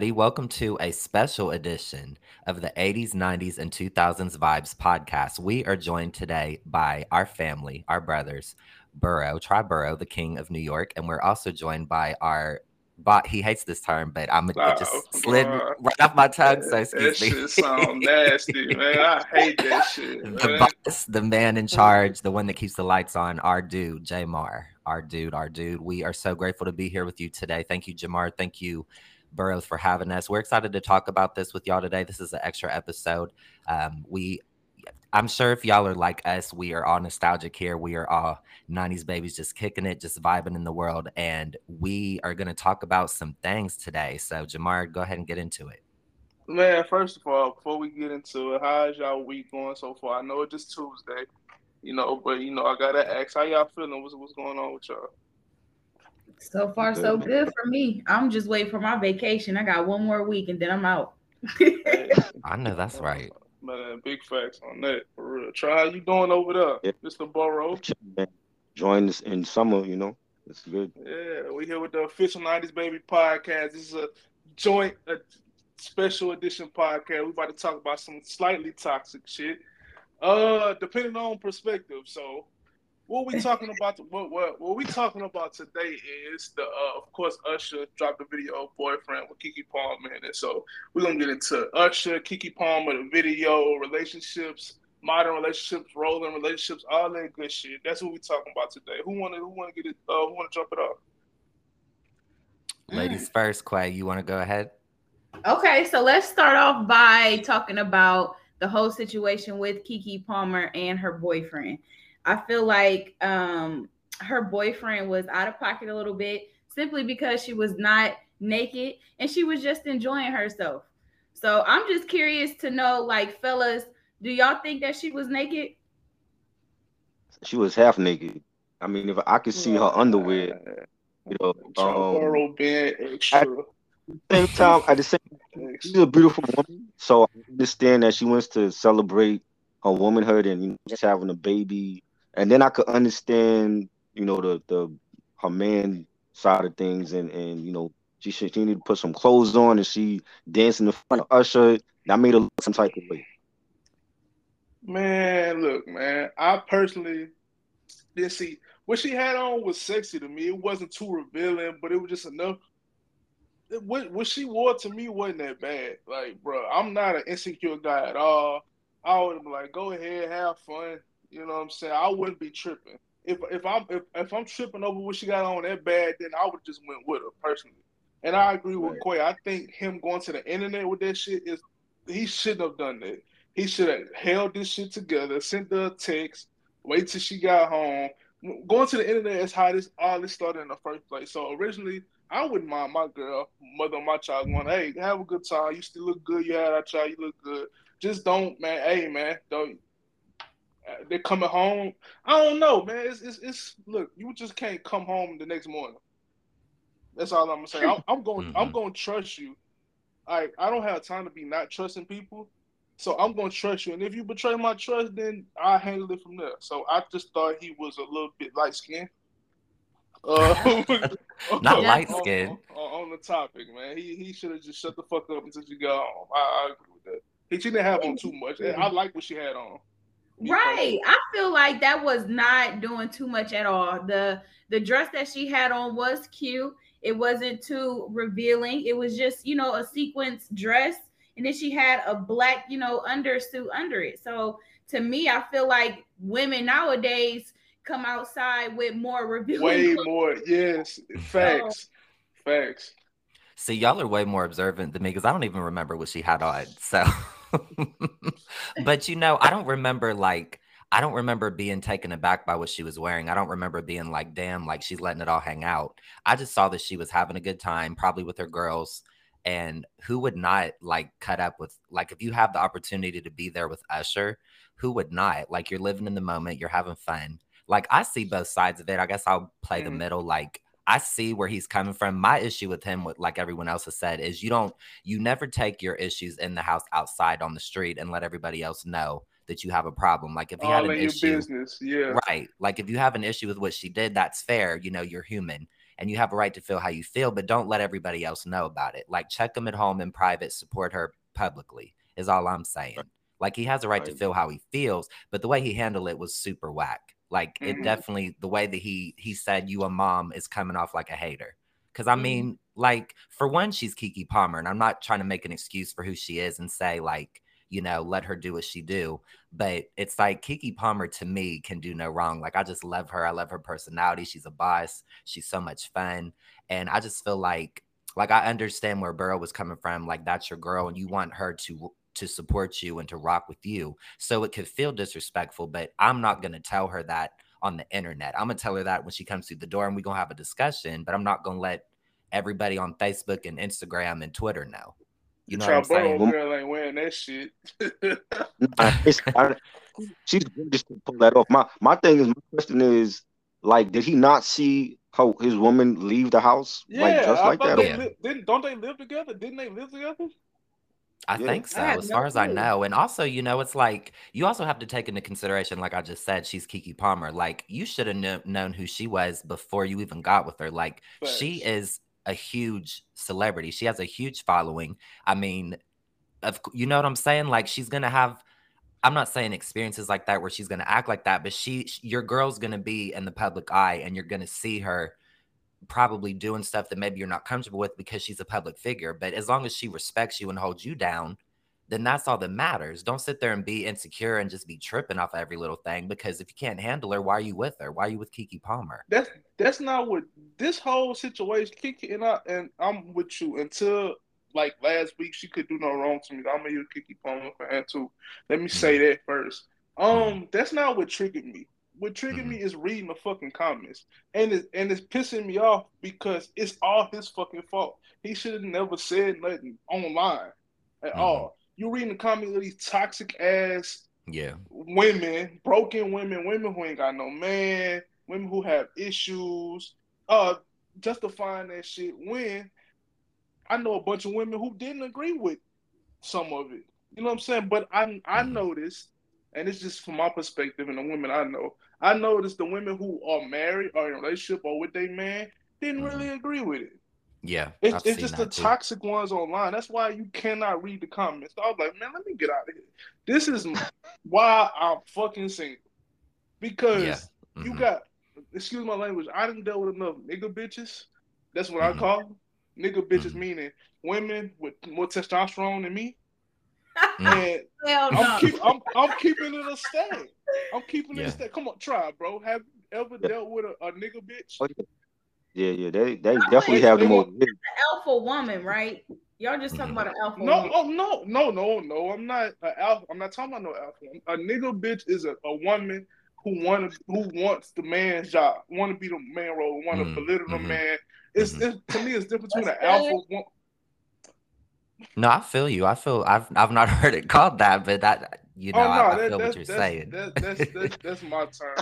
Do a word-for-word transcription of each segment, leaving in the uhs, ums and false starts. Welcome to a special edition of the eighties, nineties, and two thousands Vibes podcast. We are joined today by our family, our brothers, Burrow, Triboro, the king of New York, and we're also joined by our bot. He hates this term, but I'm gonna oh, just slid uh, right off my tongue. So excuse me. That shit sound nasty, man. I hate that shit. The boss, the man in charge, the one that keeps the lights on. Our dude, Jamar. Our dude, our dude. We are so grateful to be here with you today. Thank you, Jamar. Thank you, Burrows, for having us. We're excited to talk about this with y'all today. This is an extra episode. Um, we, I'm sure if y'all are like us, we are all nostalgic here. We are all nineties babies, just kicking it, just vibing in the world. And we are going to talk about some things today. So, Jamar, go ahead and get into it. Man, first of all, before we get into it, how's y'all week going so far? I know it's just Tuesday, you know, but, you know, I got to ask, how y'all feeling? What's, what's going on with y'all? So far, so good for me. I'm just waiting for my vacation. I got one more week and then I'm out. I know that's right. Man, big facts on that. For real. Try, how you doing over there, yeah. Mister Burrow? Join us in summer, you know. It's good. Yeah, we here with the official nineties Baby Podcast. This is a joint a special edition podcast. We about to talk about some slightly toxic shit, uh, depending on perspective. So. What we talking about? What what what we talking about today is the uh, of course Usher dropped the video Boyfriend with Keke Palmer in it. So we're gonna get into Usher, Keke Palmer, the video, relationships, modern relationships, rolling relationships, all that good shit. That's what we talking about today. Who wanna who wanna get it? Uh, who wanna jump it off? Ladies mm. first. Quia, you wanna go ahead? Okay, so let's start off by talking about the whole situation with Keke Palmer and her boyfriend. I feel like um, her boyfriend was out of pocket a little bit simply because she was not naked and she was just enjoying herself. So I'm just curious to know, like, fellas, do y'all think that she was naked? She was half naked. I mean, if I could see yeah. her underwear, you know, um, extra. At the same time, at the same time, she's a beautiful woman. So I understand that she wants to celebrate her womanhood and, you know, just having a baby. And then I could understand, you know, the, the her man side of things, and, and you know, she should, she needed to put some clothes on, and she dancing in front of Usher. That made her look some type of way. Man, look, man, I personally didn't see what she had on was sexy to me. It wasn't too revealing, but it was just enough. It, what what she wore to me wasn't that bad. Like, bro, I'm not an insecure guy at all. I would be like, go ahead, have fun. You know what I'm saying? I wouldn't be tripping. If if I'm if, if I'm tripping over what she got on that bad, then I would just went with her personally. And I agree with Quay. I think him going to the internet with that shit is he shouldn't have done that. He should have held this shit together, sent her a text, wait till she got home. Going to the internet is how this all this started in the first place. So originally, I wouldn't mind my girl, mother of my child, going, hey, have a good time. You still look good. You had our child. You look good. Just don't, man. Hey, man. Don't. They're coming home. I don't know, man. It's, it's, it's. Look, you just can't come home the next morning. That's all I'm gonna say. I'm, I'm going. Mm-hmm. I'm going to trust you. I I don't have time to be not trusting people, so I'm going to trust you. And if you betray my trust, then I handle it from there. So I just thought he was a little bit light skinned. Uh, not light skinned. On, on, on the topic, man. He he should have just shut the fuck up until you got home. I, I agree with that. He didn't have on too much. I like what she had on. Right. I feel like that was not doing too much at all. The the dress that she had on was cute. It wasn't too revealing. It was just, you know, a sequence dress. And then she had a black, you know, undersuit under it. So to me, I feel like women nowadays come outside with more revealing. Way clothes. More. Yes. Facts. So, Facts. See, y'all are way more observant than me because I don't even remember what she had on. So. But, you know, I don't remember, like, I don't remember being taken aback by what she was wearing. I don't remember being like, damn, like she's letting it all hang out. I just saw that she was having a good time, probably with her girls. And who would not, like, cut up with, like, if you have the opportunity to be there with Usher, who would not? Like, you're living in the moment. You're having fun. Like, I see both sides of it. I guess I'll play mm-hmm. the middle, like. I see where he's coming from. My issue with him, with like everyone else has said, is you don't, you never take your issues in the house outside on the street and let everybody else know that you have a problem. Like if you had an issue, yeah, right. Like if you have an issue with what she did, that's fair. You know, you're human. and you have a right to feel how you feel, but don't let everybody else know about it. Like, check him at home in private, support her publicly is all I'm saying. Right. Like, he has a right, right to feel how he feels, but the way he handled it was super whack. Like, mm-hmm. it definitely, the way that he he said, you a mom, is coming off like a hater. Because, I mean, mm-hmm. like, for one, she's Keke Palmer, and I'm not trying to make an excuse for who she is and say, like, you know, let her do what she do. But it's like, Keke Palmer, to me, can do no wrong. Like, I just love her. I love her personality. She's a boss. She's so much fun. And I just feel like, like, I understand where Burrow was coming from. Like, that's your girl, and you want her to to support you and to rock with you. So it could feel disrespectful, but I'm not going to tell her that on the internet. I'm going to tell her that when she comes through the door, and we're going to have a discussion, but I'm not going to let everybody on Facebook and Instagram and Twitter know. You know Triboro what I'm saying? Girl ain't wearing that shit. Nah, it's, I, she's just to pull that off. My my thing is, my question is, like, did he not see how his woman leave the house? Yeah, like, just like that? They li- didn't, don't they live together? Didn't they live together? I yeah. think so, I as far as I know. And also, you know, it's like, you also have to take into consideration, like I just said, she's Keke Palmer. Like, you should have kn- known who she was before you even got with her. Like, but she is a huge celebrity. She has a huge following. I mean, of, you know what I'm saying? Like, she's going to have, I'm not saying experiences like that where she's going to act like that, but she, your girl's going to be in the public eye, and you're going to see her probably doing stuff that maybe you're not comfortable with because she's a public figure. But as long as she respects you and holds you down, then that's all that matters. Don't sit there and be insecure and just be tripping off every little thing, because if you can't handle her, why are you with her? Why are you with Keke Palmer? That's that's not what this whole situation, Keke, and I and I'm with you until like last week. She could do no wrong to me. I'm a Keke Palmer fan too. Let me say that first. Um, mm-hmm. That's not what triggered me. What triggered mm-hmm. me is reading the fucking comments, and it, and it's pissing me off because it's all his fucking fault. He should have never said nothing online at mm-hmm. all. You reading the comments of these toxic ass yeah. women, broken women, women who ain't got no man, women who have issues, uh, justifying that shit when I know a bunch of women who didn't agree with some of it. You know what I'm saying? But I I mm-hmm. noticed, and it's just from my perspective and the women I know, I noticed the women who are married or in a relationship or with their man didn't mm-hmm. really agree with it. Yeah, it's, it's just the too. toxic ones online. That's why you cannot read the comments. So I was like, man, let me get out of here. This is why I'm fucking single, because yeah. mm-hmm. you got, excuse my language, I didn't deal with enough nigga bitches. That's what mm-hmm. I call them. Nigga bitches, mm-hmm. meaning women with more testosterone than me. And Hell no. I'm, keep, I'm, I'm keeping it a stay. I'm keeping yeah. it a stay. Come on, try, bro. Have you ever yeah. dealt with a, a nigga bitch? Oh, yeah. Yeah, yeah, they they I definitely have the most alpha woman, right? Y'all just talking mm-hmm. about an alpha no, woman. Oh, no, no, no, no. I'm not an alpha. I'm not talking about no alpha. A nigga bitch is a, a woman who want who wants the man's job, want to be the man role, want a mm-hmm. political mm-hmm. man. It's, mm-hmm. it's to me, it's different between an alpha woman. No, I feel you. I feel I've I've not heard it called that, but that you know, oh, no, I, that, I feel what you're that's, saying. That, that's, that's, that's, that's my turn.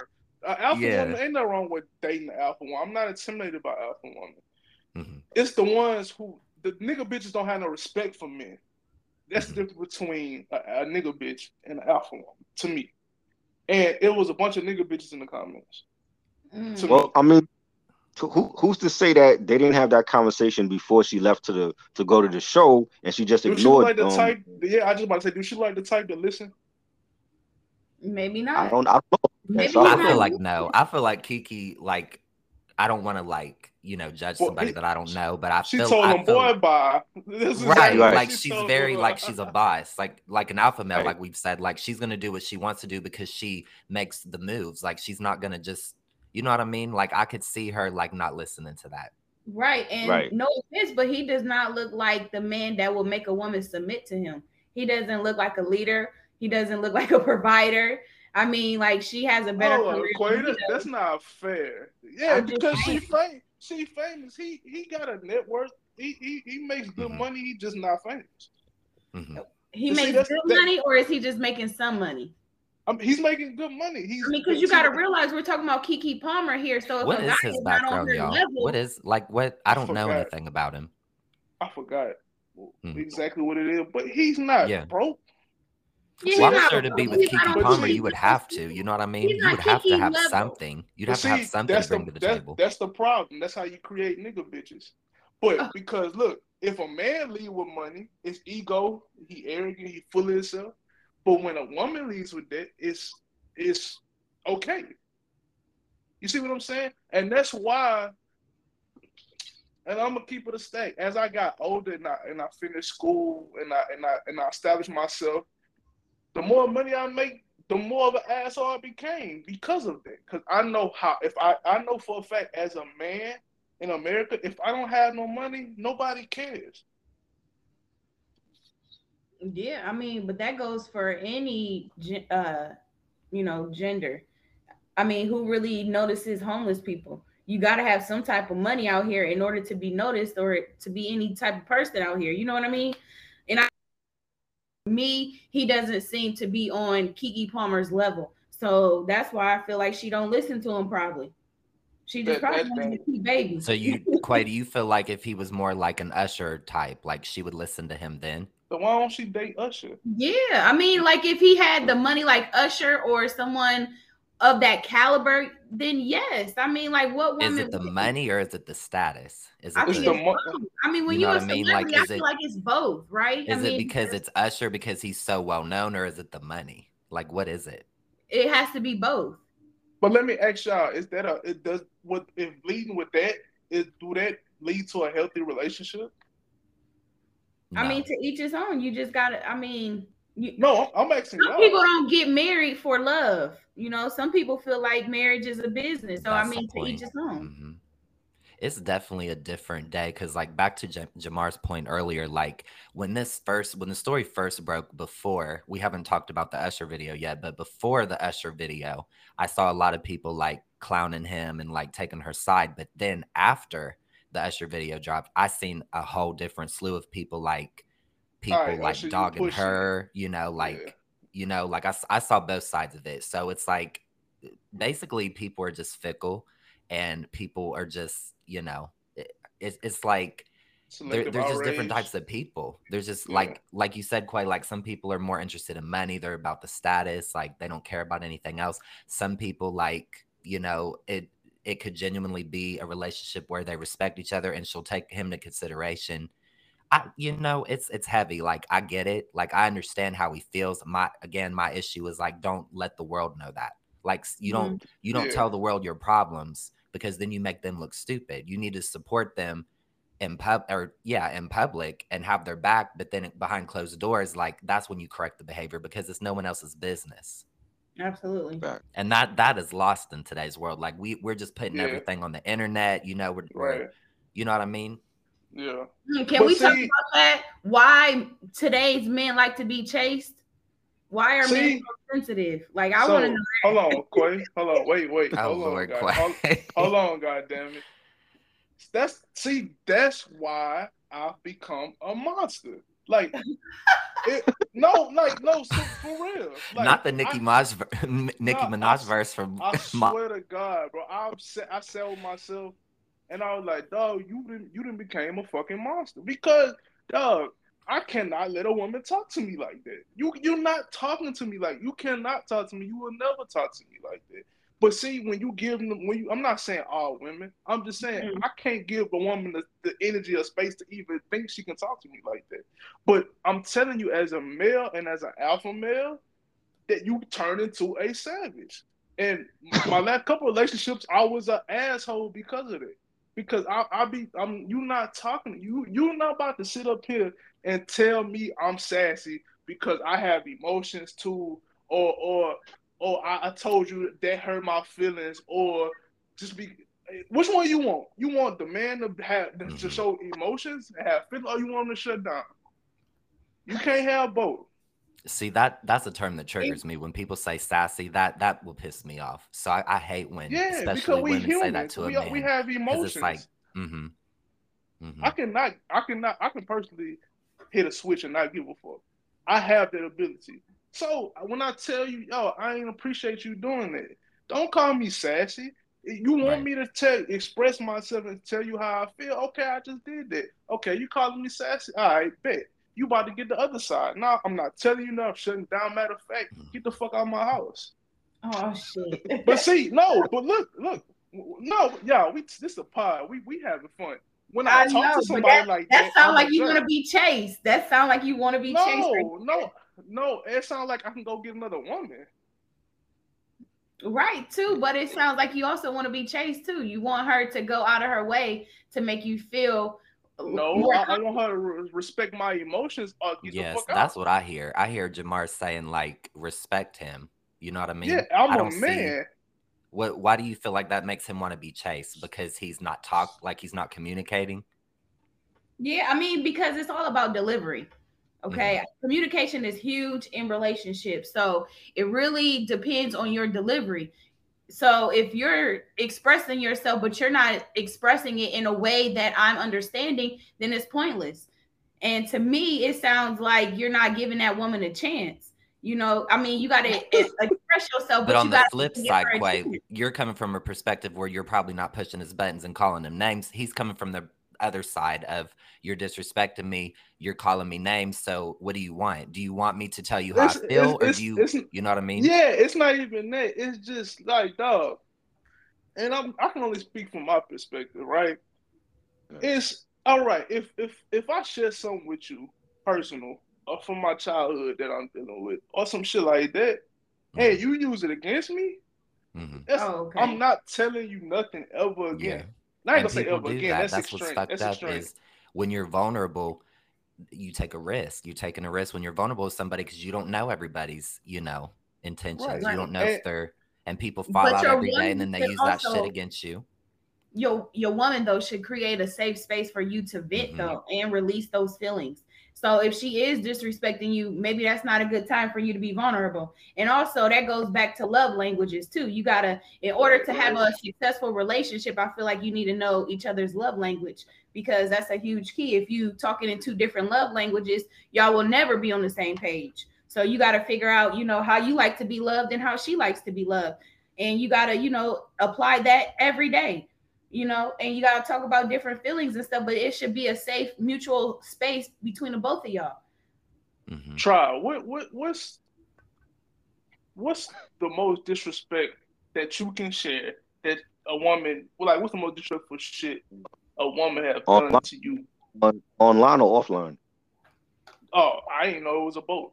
An alpha yeah. woman, ain't nothing wrong with dating an alpha woman. I'm not intimidated by alpha woman. Mm-hmm. It's the ones who, the nigga bitches don't have no respect for men. That's mm-hmm. the difference between a, a nigga bitch and an alpha woman, to me. And it was a bunch of nigga bitches in the comments. Mm. Well, me. I mean, to, who who's to say that they didn't have that conversation before she left to the to go to the show and she just dude, ignored she like them? The type, yeah, I just about to say, do she like the type to listen? Maybe not. I don't, I don't know. Maybe so I feel like no. I feel like Keke, like, I don't want to, like, you know, judge well, somebody he, that I don't know, but I she feel, told I feel boy, bye. This is right, right. Like, she she's very, like, she's a boss, like, like an alpha male, right. like we've said, like, she's gonna do what she wants to do because she makes the moves. Like, she's not gonna just, you know what I mean? Like, I could see her, like, not listening to that. Right, and right. no offense, but he does not look like the man that will make a woman submit to him. He doesn't look like a leader. He doesn't look like a provider. I mean, like, she has a better oh, career. Quia, that's not fair. Yeah, I'm because she fam- she famous. He he got a net worth. He he, he makes good mm-hmm. money. He just not famous. Mm-hmm. He makes see, good that, money, or is he just making some money? I mean, he's making good money. He's, I mean, because you got to realize we're talking about Keke Palmer here. So what is his background, y'all? Level, what is like what? I don't I know anything about him. I forgot mm. exactly what it is, but he's not yeah. broke. Lobster to be with Keke Palmer, you would have to. You know what I mean? You would have to have something. You'd have to have something to bring to the table. That's the problem. That's how you create nigga bitches. But because look, if a man leaves with money, it's ego. He arrogant. He full of himself. But when a woman leaves with that, it's it's okay. You see what I'm saying? And that's why. And I'm gonna keep it a stack. As I got older and I and I finished school and I and I and I established myself, the more money I make, the more of an asshole I became because of that. Because I know how. If I I know for a fact as a man in America, if I don't have no money, nobody cares. Yeah, I mean, but that goes for any, uh, you know, gender. I mean, who really notices homeless people? You got to have some type of money out here in order to be noticed or to be any type of person out here. You know what I mean? And I, me, he doesn't seem to be on Keke Palmer's level. So that's why I feel like she don't listen to him probably. She just that, probably wants to keep babies. So you, Quia, do you feel like if he was more like an Usher type, like she would listen to him then? So why don't she date Usher? Yeah, I mean, like if he had the money like Usher or someone of that caliber, then yes. I mean, like what woman? Is it the money or is it the status? Is it I, mean, the, the, I mean, when you, know you are I mean? Like, I feel it, like it's both, right? Is I mean, it because it's Usher because he's so well known, or is it the money? Like, what is it? It has to be both. But let me ask y'all: Is that a? It does what if leading with that is do that lead to a healthy relationship? No. I mean, to each his own. You just gotta. I mean. You, no, I'm asking. Some y'all. People don't get married for love. You know, some people feel like marriage is a business. So that's I mean, to each his own. Mm-hmm. It's definitely a different day because, like, back to J- Jamar's point earlier, like when this first, when the story first broke, before we haven't talked about the Usher video yet, but before the Usher video, I saw a lot of people like clowning him and like taking her side. But then after the Usher video dropped, I seen a whole different slew of people like. People right, like Usher, dogging her, you know, like, yeah. you know, like I, I saw both sides of it. So it's like, basically people are just fickle and people are just, you know, it, it's, it's like, there, there's just different types of people. There's just yeah. like, like you said, Quia, like some people are more interested in money. They're about the status. Like they don't care about anything else. Some people like, you know, it, it could genuinely be a relationship where they respect each other and she'll take him into consideration. I, you know, it's it's heavy. Like, I get it. Like, I understand how he feels. My again, my issue is like, don't let the world know that. Like, you don't mm-hmm. you don't yeah. tell the world your problems because then you make them look stupid. You need to support them in pub or yeah, in public and have their back. But then behind closed doors, like that's when you correct the behavior because it's no one else's business. Absolutely. And that that is lost in today's world. Like we we're just putting yeah. everything on the internet. You know, we're, right. we're you know what I mean. Yeah. Can but we see, talk about that? Why today's men like to be chased? Why are see, men so sensitive? Like I so, want to know. Hold on, Quia. Hold on. Wait, wait. Hold oh, on, Lord, God. Hold, hold on, God damn it. That's see. That's why I've become a monster. Like, it, no, like no, so, for real. Like, Not the Nicki Minaj, Nicki no, Minaj I, verse from. I swear Ma- to God, bro. I I sell myself. And I was like, dog, you didn't, you didn't became a fucking monster because, dog, I cannot let a woman talk to me like that. You, you're not talking to me like you cannot talk to me. You will never talk to me like that. But see, when you give them, when you, I'm not saying all women. I'm just saying mm-hmm. I can't give a woman the, the energy or space to even think she can talk to me like that. But I'm telling you, as a male and as an alpha male, that you turn into a savage. And my last couple of relationships, I was an asshole because of it. Because I, I be, I'm, you not talking, you, you not about to sit up here and tell me I'm sassy because I have emotions too, or, or, or I, I told you that hurt my feelings, or just be. Which one you want? You want the man to have to show emotions and have feelings, or you want him to shut down? You can't have both. See, that that's a term that triggers me. When people say sassy, that that will piss me off. So I, I hate when, yeah, especially women humans. say that to we, a man. We have emotions. It's like, mm-hmm, mm-hmm. I cannot, I cannot, I can personally hit a switch and not give a fuck. I have that ability. So when I tell you, yo, I ain't appreciate you doing that. Don't call me sassy. You want right. me to tell, express myself and tell you how I feel? Okay, I just did that. Okay, you calling me sassy? All right, bet. you about to get the other side. Nah, I'm not telling you nothing. I'm shutting down. Matter of fact, get the fuck out of my house. Oh, shit. But see, no, but look, look. No, y'all, we, this is a pod. We we having fun. When I, I talk know, to somebody that, like that, that sounds like you want to be chased. That sounds like you want to be no, chased. No, no, no. It sounds like I can go get another woman. Right, too. But it sounds like you also want to be chased, too. You want her to go out of her way to make you feel. No, I, I want her to re- respect my emotions. Uh, yes, that's out. What I hear. I hear Jamar saying, like, respect him. You know what I mean? Yeah, I'm I don't a man. See- What, why do you feel like that makes him want to be chased? Because he's not talk, like he's not communicating? Yeah, I mean, because it's all about delivery, okay? Mm-hmm. Communication is huge in relationships. So it really depends on your delivery. So if you're expressing yourself, but you're not expressing it in a way that I'm understanding, then it's pointless. And to me, it sounds like you're not giving that woman a chance. You know, I mean, you got to express yourself. But, but on you the flip side, Quay, you're coming from a perspective where you're probably not pushing his buttons and calling him names. He's coming from the other side of you're disrespecting me. You're calling me names. So what do you want? Do you want me to tell you how it's, I feel? It's, or it's, do you, you know what I mean? Yeah, it's not even that. It's just like, dog. And I'm, I can only speak from my perspective, right? It's all right. If, if, if I share something with you personal, or from my childhood that I'm dealing with, or some shit like that, mm-hmm. Hey, you use it against me? Mm-hmm. That's, oh, okay. I'm not telling you nothing ever again. Yeah. I ain't and gonna say ever again. That. That's, that's extreme. What's fucked that's up extreme. Is when you're vulnerable, you take a risk. You're taking a risk when you're vulnerable with somebody because you don't know everybody's, you know, intentions. Right. You right. don't know and, if they're, and people fall out every day and then they use also, that shit against you. Your, your woman, though, should create a safe space for you to vent, mm-hmm. though, and release those feelings. So if she is disrespecting you, maybe that's not a good time for you to be vulnerable. And also that goes back to love languages too. You gotta, in order to have a successful relationship, I feel like you need to know each other's love language because that's a huge key. If you talking in two different love languages, y'all will never be on the same page. So you gotta figure out, you know, how you like to be loved and how she likes to be loved. And you gotta, you know, apply that every day. You know, and you got to talk about different feelings and stuff, but it should be a safe mutual space between the both of y'all. Mm-hmm. Try what, what, what's, what's the most disrespect that you can share that a woman, like what's the most disrespectful shit a woman has online, done to you? On, online or offline? Oh, I didn't know it was a boat.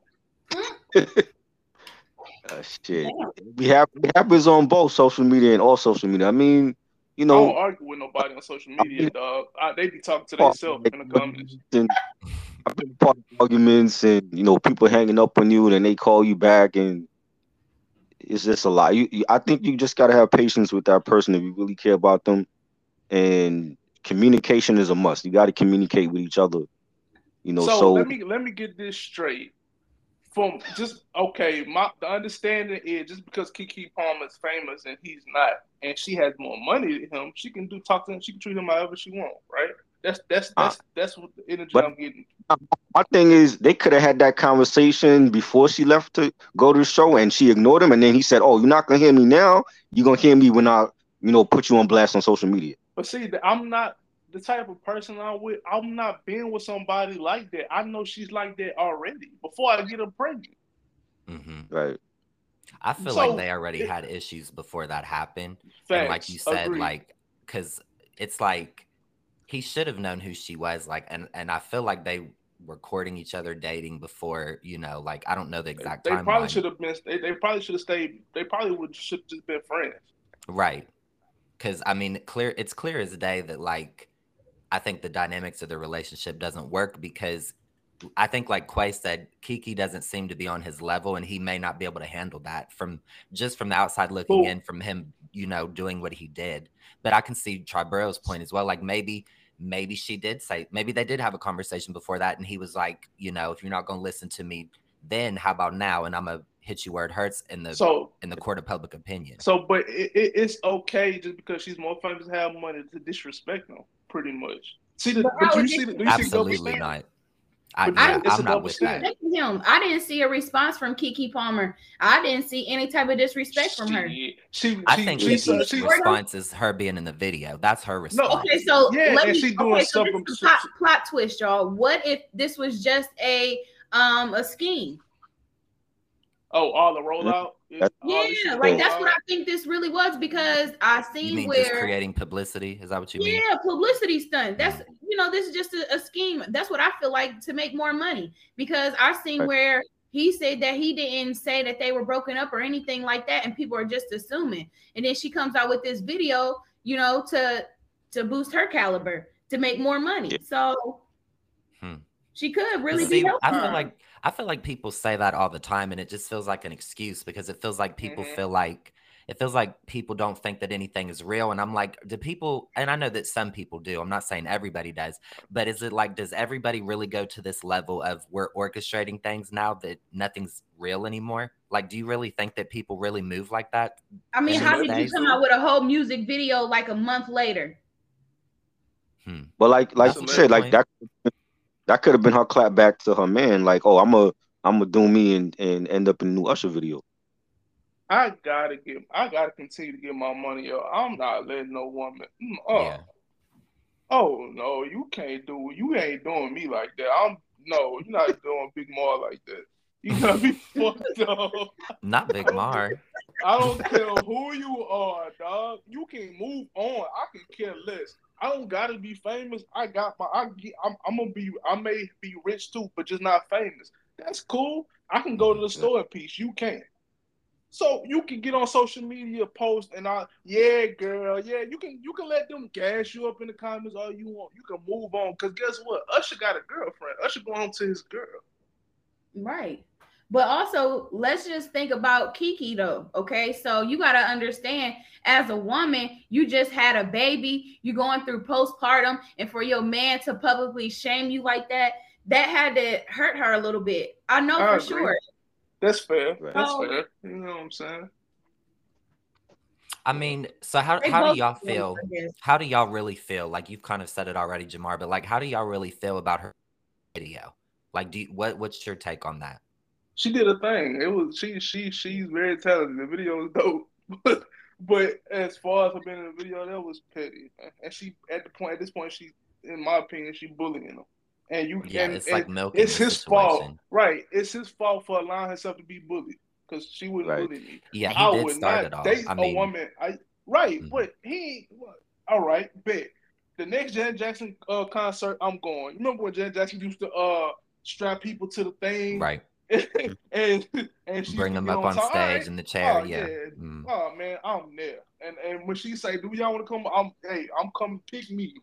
uh, shit. We have, we have it on both social media and all social media. I mean, you know, I don't argue with nobody on social media, dog. I, they be talking to themselves in the comments. And I've been part of arguments, and you know, people hanging up on you, and they call you back, and it's just a lot. You, you, I think you just gotta have patience with that person if you really care about them. And communication is a must. You gotta communicate with each other. You know, so, so let me let me get this straight. From just okay, my the understanding is just because Keke Palmer's famous and he's not, and she has more money than him, she can do talk to him, she can treat him however she wants, right? That's that's that's uh, that's what the energy I'm getting. My thing is, they could have had that conversation before she left to go to the show, and she ignored him, and then he said, "Oh, you're not gonna hear me now. You're gonna hear me when I, you know, put you on blast on social media." But see, I'm not the type of person I'm with. I'm not being with somebody like that. I know she's like that already before I get her pregnant. Mm-hmm. Right. I feel so, like they already it, had issues before that happened. Facts, and like you said, agreed. Like, because it's like he should have known who she was. Like, and, and I feel like they were courting each other, dating before, you know, like, I don't know the exact they, they timeline. Probably should have been, they, they probably should have stayed. They probably would should have just been friends. Right. Because, I mean, clear it's clear as day that, like, I think the dynamics of the relationship doesn't work because I think, like Quay said, Keke doesn't seem to be on his level, and he may not be able to handle that from just from the outside looking cool. in from him, you know, doing what he did. But I can see Triboro's point as well. Like maybe, maybe she did say, maybe they did have a conversation before that, and he was like, you know, if you're not going to listen to me, then how about now? And I'm a hit you where it hurts in the so, in the court of public opinion. So, but it, it, it's okay just because she's more famous and have money to disrespect them. Pretty much. See the, but but you see the, do you absolutely see the double standard? Not. I, yeah, I, I'm not with that. Him. I didn't see a response from Keke Palmer. I didn't see any type of disrespect from her. She, she, she, I think Keke's response is her being in the video. That's her response. No, okay, so yeah, let me. She doing okay, so this plot, plot twist, y'all. What if this was just a um a scheme? Oh, all the rollout. Yeah, yeah like that's out. What I think this really was, because I seen you mean where just creating publicity. Is that what you mean? Yeah, publicity stunt. That's mm. you know, this is just a, a scheme. That's what I feel like, to make more money, because I seen right. where he said that he didn't say that they were broken up or anything like that, and people are just assuming. And then she comes out with this video, you know, to to boost her caliber to make more money. Yeah. So hmm. she could really see, be helpful. I feel like. I feel like people say that all the time, and it just feels like an excuse, because it feels like people mm-hmm. feel like, it feels like people don't think that anything is real. And I'm like, do people, and I know that some people do, I'm not saying everybody does, but is it like, does everybody really go to this level of we're orchestrating things now that nothing's real anymore? Like, do you really think that people really move like that? I mean, how did you come out with a whole music video like a month later? Hmm. Well, like, like you said, like that. That could have been her clap back to her man, like, "Oh, I'm a, I'm a do me and, and end up in a new Usher video." I gotta get, I gotta continue to get my money up. I'm not letting no woman. Mm, oh, yeah. oh no, you can't do, you ain't doing me like that. I'm no, you're not doing Big Mar like that. You gotta be fucked up. Not Big Mar. I don't care who you are, dog. You can move on. I can care less. I don't gotta be famous. I got my. I get, I'm, I'm gonna be. I may be rich too, but just not famous. That's cool. I can go to the store in peace. You can't. So you can get on social media, post, and I. Yeah, girl. Yeah, you can. You can let them gas you up in the comments all you want. You can move on, because guess what? Usher got a girlfriend. Usher going home to his girl. Right. But also, let's just think about Keke, though, okay? So you got to understand, as a woman, you just had a baby. You're going through postpartum. And for your man to publicly shame you like that, that had to hurt her a little bit. I know I for agree. Sure. That's fair. That's so, fair. You know what I'm saying? I mean, so how, how do y'all feel? How do y'all really feel? Like, you've kind of said it already, Jamar, but, like, how do y'all really feel about her video? Like, do you, what what's your take on that? She did a thing. It was she she she's very talented. The video is dope, but, but as far as her being in the video, that was petty. And she at the point at this point she, in my opinion, she bullying him. And you yeah, and, it's and like milking. It's his situation. fault, right? It's his fault for allowing herself to be bullied, because she wouldn't right. bully me. Yeah, he I did would start not date I mean, a woman. I right, mm-hmm. but he what? All right, bet the next Janet Jackson uh, concert I'm going. You remember when Janet Jackson used to uh strap people to the thing, right? and and she bring them up on top. stage right. in the chair. Oh, yeah. yeah. Mm. Oh man, I'm there. And and when she say, "Do y'all want to come?" I'm hey, I'm coming. Pick me.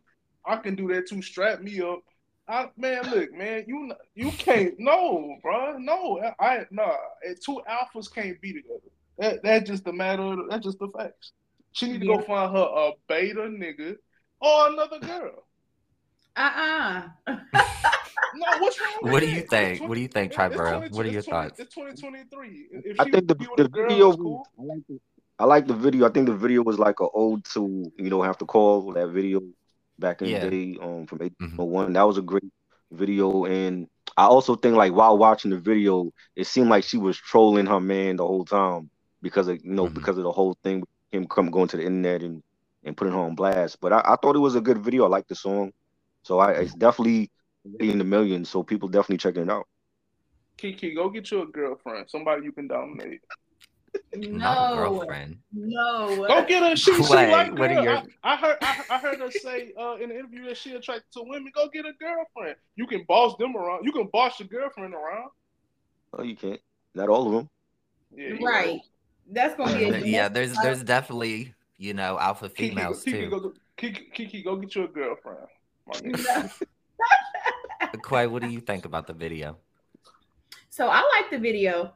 I can do that too. Strap me up. I man, look, man, you you can't. No, bro, no. I nah. Two alphas can't be together. That that's just the matter. Of, that's just the facts. She need to yeah. go find her a beta nigga or another girl. Uh uh. No, what's wrong with what do you it? think? What do you think, Triboro? What are your thoughts? It's twenty twenty-three. If I think the, the video. Cool. I, like the, I like the video. I think the video was like an ode to you know have to call that video back in yeah. the day um from eighteen oh one. Mm-hmm. That was a great video, and I also think like while watching the video, it seemed like she was trolling her man the whole time because of you know mm-hmm. because of the whole thing with him come going to the internet and and putting her on blast. But I, I thought it was a good video. I liked the song, so I it's definitely. In the millions, so people definitely checking it out. Keke, go get you a girlfriend, somebody you can dominate. No, not a girlfriend. No, go get her. She, she like what are your... I, I heard, I, I heard her say uh, in the interview that she attracted to women. Go get a girlfriend. You can boss them around. You can boss your girlfriend around. Oh, you can't. Not all of them. Yeah, right. Know. That's gonna be. A yeah, there's, there's definitely you know alpha females Keke, too. Keke go, Keke, Keke, go get you a girlfriend. My Quia, what do you think about the video? So I like the video.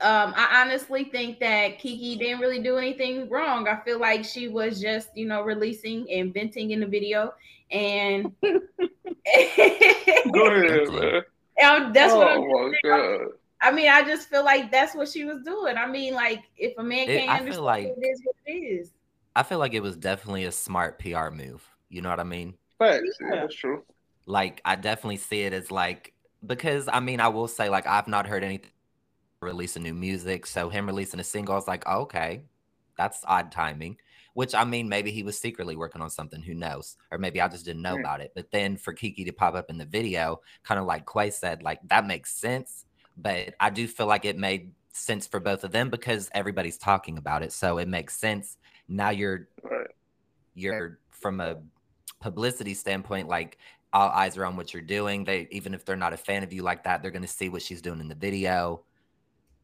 Um, I honestly think that Keke didn't really do anything wrong. I feel like she was just, you know, releasing and venting in the video. And Go ahead, man. And that's oh, what I'm saying. I mean, I just feel like that's what she was doing. I mean, like if a man it, can't I understand feel like, it is what it is. I feel like it was definitely a smart P R move. You know what I mean? Facts. Yeah, that's true. Like, I definitely see it as like because I mean, I will say, like, I've not heard anything releasing new music, so him releasing a single, I was like, oh, okay, that's odd timing. Which, I mean, maybe he was secretly working on something, who knows? Or maybe I just didn't know right. about it. But then for Keke to pop up in the video, kind of like Quay said, like, that makes sense. But I do feel like it made sense for both of them because everybody's talking about it. So it makes sense. Now you're, right. you're from a publicity standpoint, like, all eyes are on what you're doing. They, even if they're not a fan of you like that, they're going to see what she's doing in the video.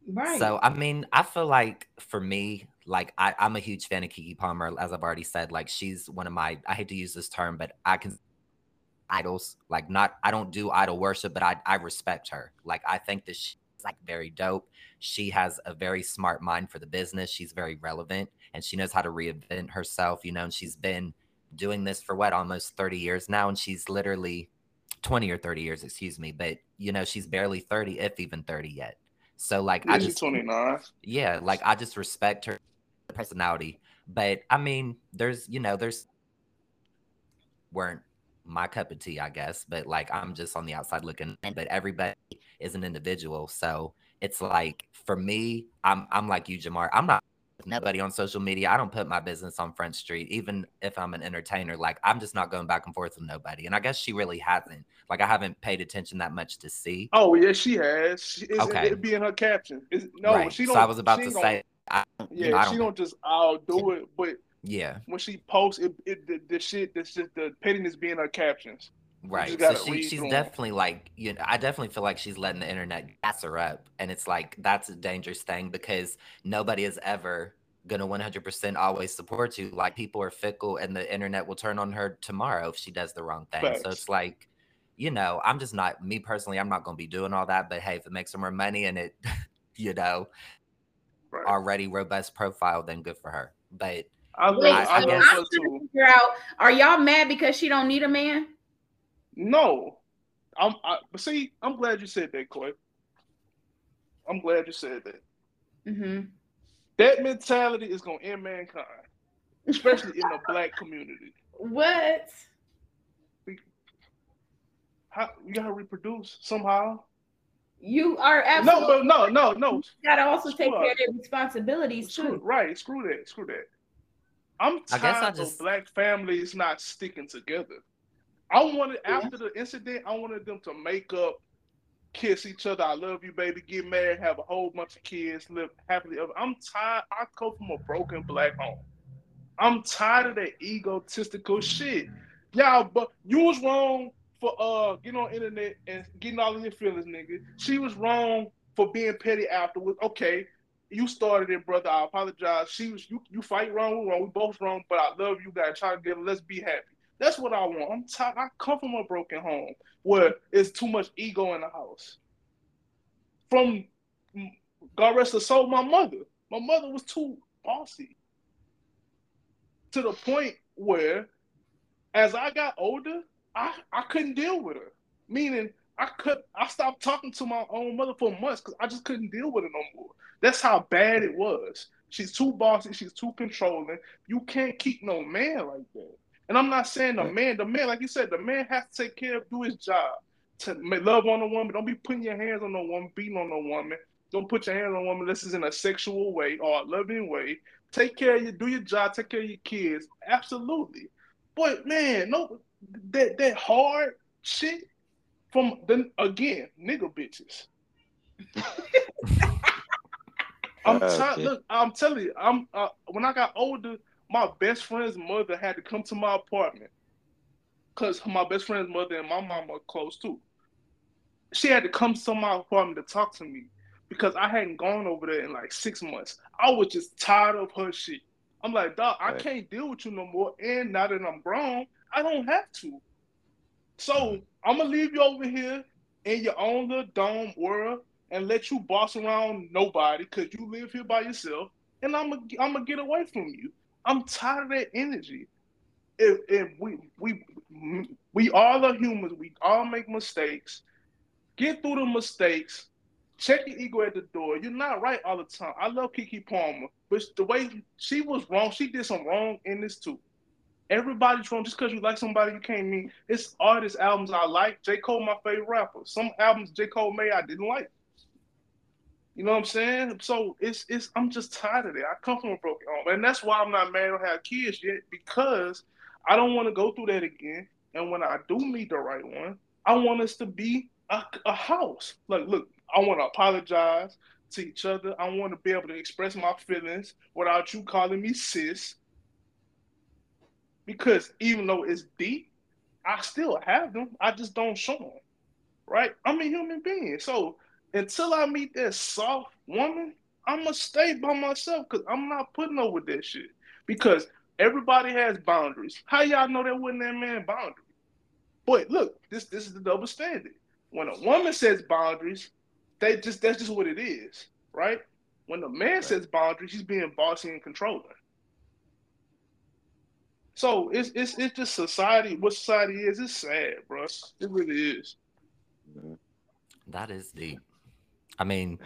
Right. So, I mean, I feel like for me, like, I, I'm a huge fan of Keke Palmer, as I've already said. Like, she's one of my, I hate to use this term, but I can, idols. Like, not, I don't do idol worship, but I, I respect her. Like, I think that she's, like, very dope. She has a very smart mind for the business. She's very relevant, and she knows how to reinvent herself, you know, and she's been doing this for, what, almost thirty years now, and she's literally twenty or thirty years, excuse me. But, you know, she's barely thirty, if even thirty yet. So, like, yeah, I just, twenty-nine. Yeah, like, I just respect her personality. But I mean, there's, you know, there's weren't my cup of tea, I guess, but like, I'm just on the outside looking, but everybody is an individual. So it's like, for me, I'm I'm like you, Jamar. I'm not nobody on social media. I don't put my business on Front Street, even if I'm an entertainer. Like, I'm just not going back and forth with nobody. And I guess she really hasn't. Like, I haven't paid attention that much to see. Oh, yeah, she has. She, it's, okay. It'd be in her caption. It's, no, right. she don't. So I was about to say. I, yeah, you know, I don't, she don't just I'll do it, but yeah, when she posts it, it the, the shit that's just the pettiness being her captions, right? So she, she's them. definitely like, you know, I definitely feel like she's letting the internet gas her up, and it's like, that's a dangerous thing because nobody is ever gonna one hundred percent always support you. Like, people are fickle, and the internet will turn on her tomorrow if she does the wrong thing. Facts. So it's like, you know, I'm just not me personally. I'm not gonna be doing all that, but hey, if it makes her more money and it, you know. Right. Already robust profile, then good for her. But I love, I, I so guess I'm trying to figure out, are y'all mad because she don't need a man? No, I'm. I, but see, I'm glad you said that, Clay. I'm glad you said that. Mm-hmm. That mentality is gonna end mankind, especially in the black community. What? How you gotta reproduce somehow? You are absolutely no, but no, no, no. You gotta also screw take up. care of their responsibilities screw, too. Right? Screw that. Screw that. I'm tired I I just... of black families not sticking together. I wanted yeah. after the incident, I wanted them to make up, kiss each other, I love you, baby, get married, have a whole bunch of kids, live happily ever. I'm tired. I come from a broken black home. I'm tired of that egotistical shit. Y'all, but you was wrong for uh getting on internet and getting all of your feelings, nigga. She was wrong for being petty afterwards. Okay, you started it, brother. I apologize. She was you you fight wrong, we wrong, we both wrong, but I love you guys. Try to get let's be happy. That's what I want. I'm tired. I come from a broken home where it's too much ego in the house. From God rest her soul, my mother. My mother was too bossy. To the point where as I got older, I, I couldn't deal with her. Meaning, I could I stopped talking to my own mother for months because I just couldn't deal with her no more. That's how bad it was. She's too bossy. She's too controlling. You can't keep no man like that. And I'm not saying the man. The man, like you said, the man has to take care of, do his job. To love on a woman. Don't be putting your hands on no woman, beating on no woman. Don't put your hands on a woman unless it's in a sexual way or a loving way. Take care of you. Do your job. Take care of your kids. Absolutely. But, man, no... That that hard shit from the again nigga bitches. I'm tired. T- look, I'm telling you. I'm uh, when I got older, my best friend's mother had to come to my apartment because my best friend's mother and my mama are close too. She had to come to my apartment to talk to me because I hadn't gone over there in like six months. I was just tired of her shit. I'm like, dog, I can't deal with you no more. And now that I'm grown, I don't have to. So I'm going to leave you over here in your own little dome world and let you boss around nobody because you live here by yourself, and I'm going I'm to get away from you. I'm tired of that energy. If, if we, we, we all are humans. We all make mistakes. Get through the mistakes. Check your ego at the door. You're not right all the time. I love Keke Palmer, but the way she was wrong, she did some wrong in this too. Everybody from just because you like somebody, you can't mean. It's artists' albums I like. J. Cole, my favorite rapper. Some albums J. Cole made I didn't like. You know what I'm saying? So it's it's. I'm just tired of it. I come from a broken home, and that's why I'm not married or have kids yet, because I don't want to go through that again. And when I do meet the right one, I want us to be a, a house. Like, look, I want to apologize to each other. I want to be able to express my feelings without you calling me sis. Because even though it's deep, I still have them. I just don't show them, right? I'm a human being. So until I meet that soft woman, I'm going to stay by myself because I'm not putting up with that shit. Because everybody has boundaries. How y'all know that wasn't that man's boundary? But look, this this is the double standard. When a woman says boundaries, they just that's just what it is, right? When a man right. says boundaries, he's being bossy and controlling. So it's it's it's just society. What society is, it's sad, bro. It really is. That is deep. I mean,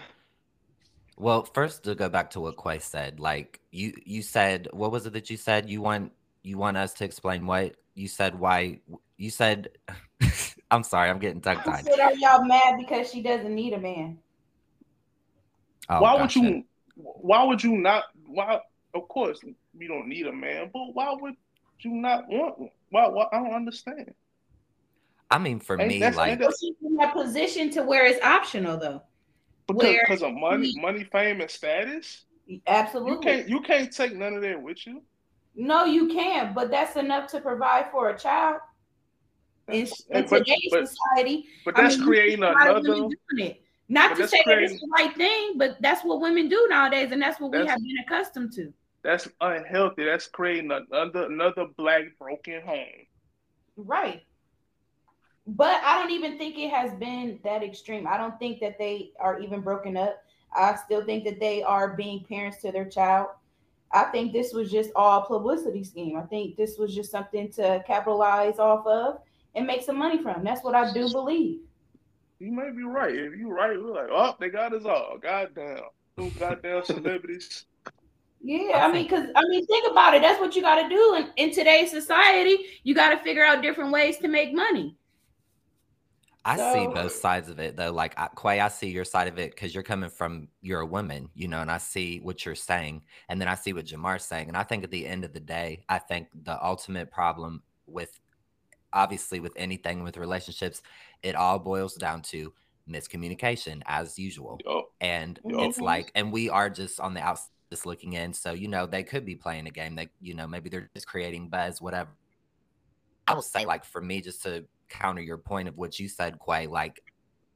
well, first to go back to what Quay said, like you you said, what was it that you said? You want you want us to explain what you said? Why you said? I'm sorry, I'm getting tongue tied. Are y'all mad because she doesn't need a man? Oh, why gotcha. would you? Why would you not? Why? Of course, we don't need a man, but why would you not want one? Why, why? I don't understand. I mean, for and me, that's, like that's, in a position to where it's optional, though, because because of money, money, fame, and status. Absolutely, you can't you can't take none of that with you. No, you can't, but that's enough to provide for a child in, in but, today's but, society. But that's I mean, creating another. Not to say that it's the right thing, but that's what women do nowadays, and that's what we have been accustomed to. That's unhealthy. That's creating another another black broken home. Right. But I don't even think it has been that extreme. I don't think that they are even broken up. I still think that they are being parents to their child. I think this was just all publicity scheme. I think this was just something to capitalize off of and make some money from. That's what I do believe. You may be right. If you're right, we're like, oh, they got us all. Goddamn. Two goddamn celebrities. Yeah, I mean, because, I mean, think about it. That's what you got to do. In, in today's society, you got to figure out different ways to make money. I so, see both sides of it, though. Like, I, Quay, I see your side of it because you're coming from, you're a woman, you know, and I see what you're saying. And then I see what Jamar's saying. And I think at the end of the day, I think the ultimate problem with, obviously, with anything, with relationships, it all boils down to miscommunication as usual. Yo. And Yo. it's like, and we are just on the outside just looking in. So, you know, they could be playing a game that, you know, maybe they're just creating buzz, whatever. I will say, like, for me, just to counter your point of what you said, Quay, like,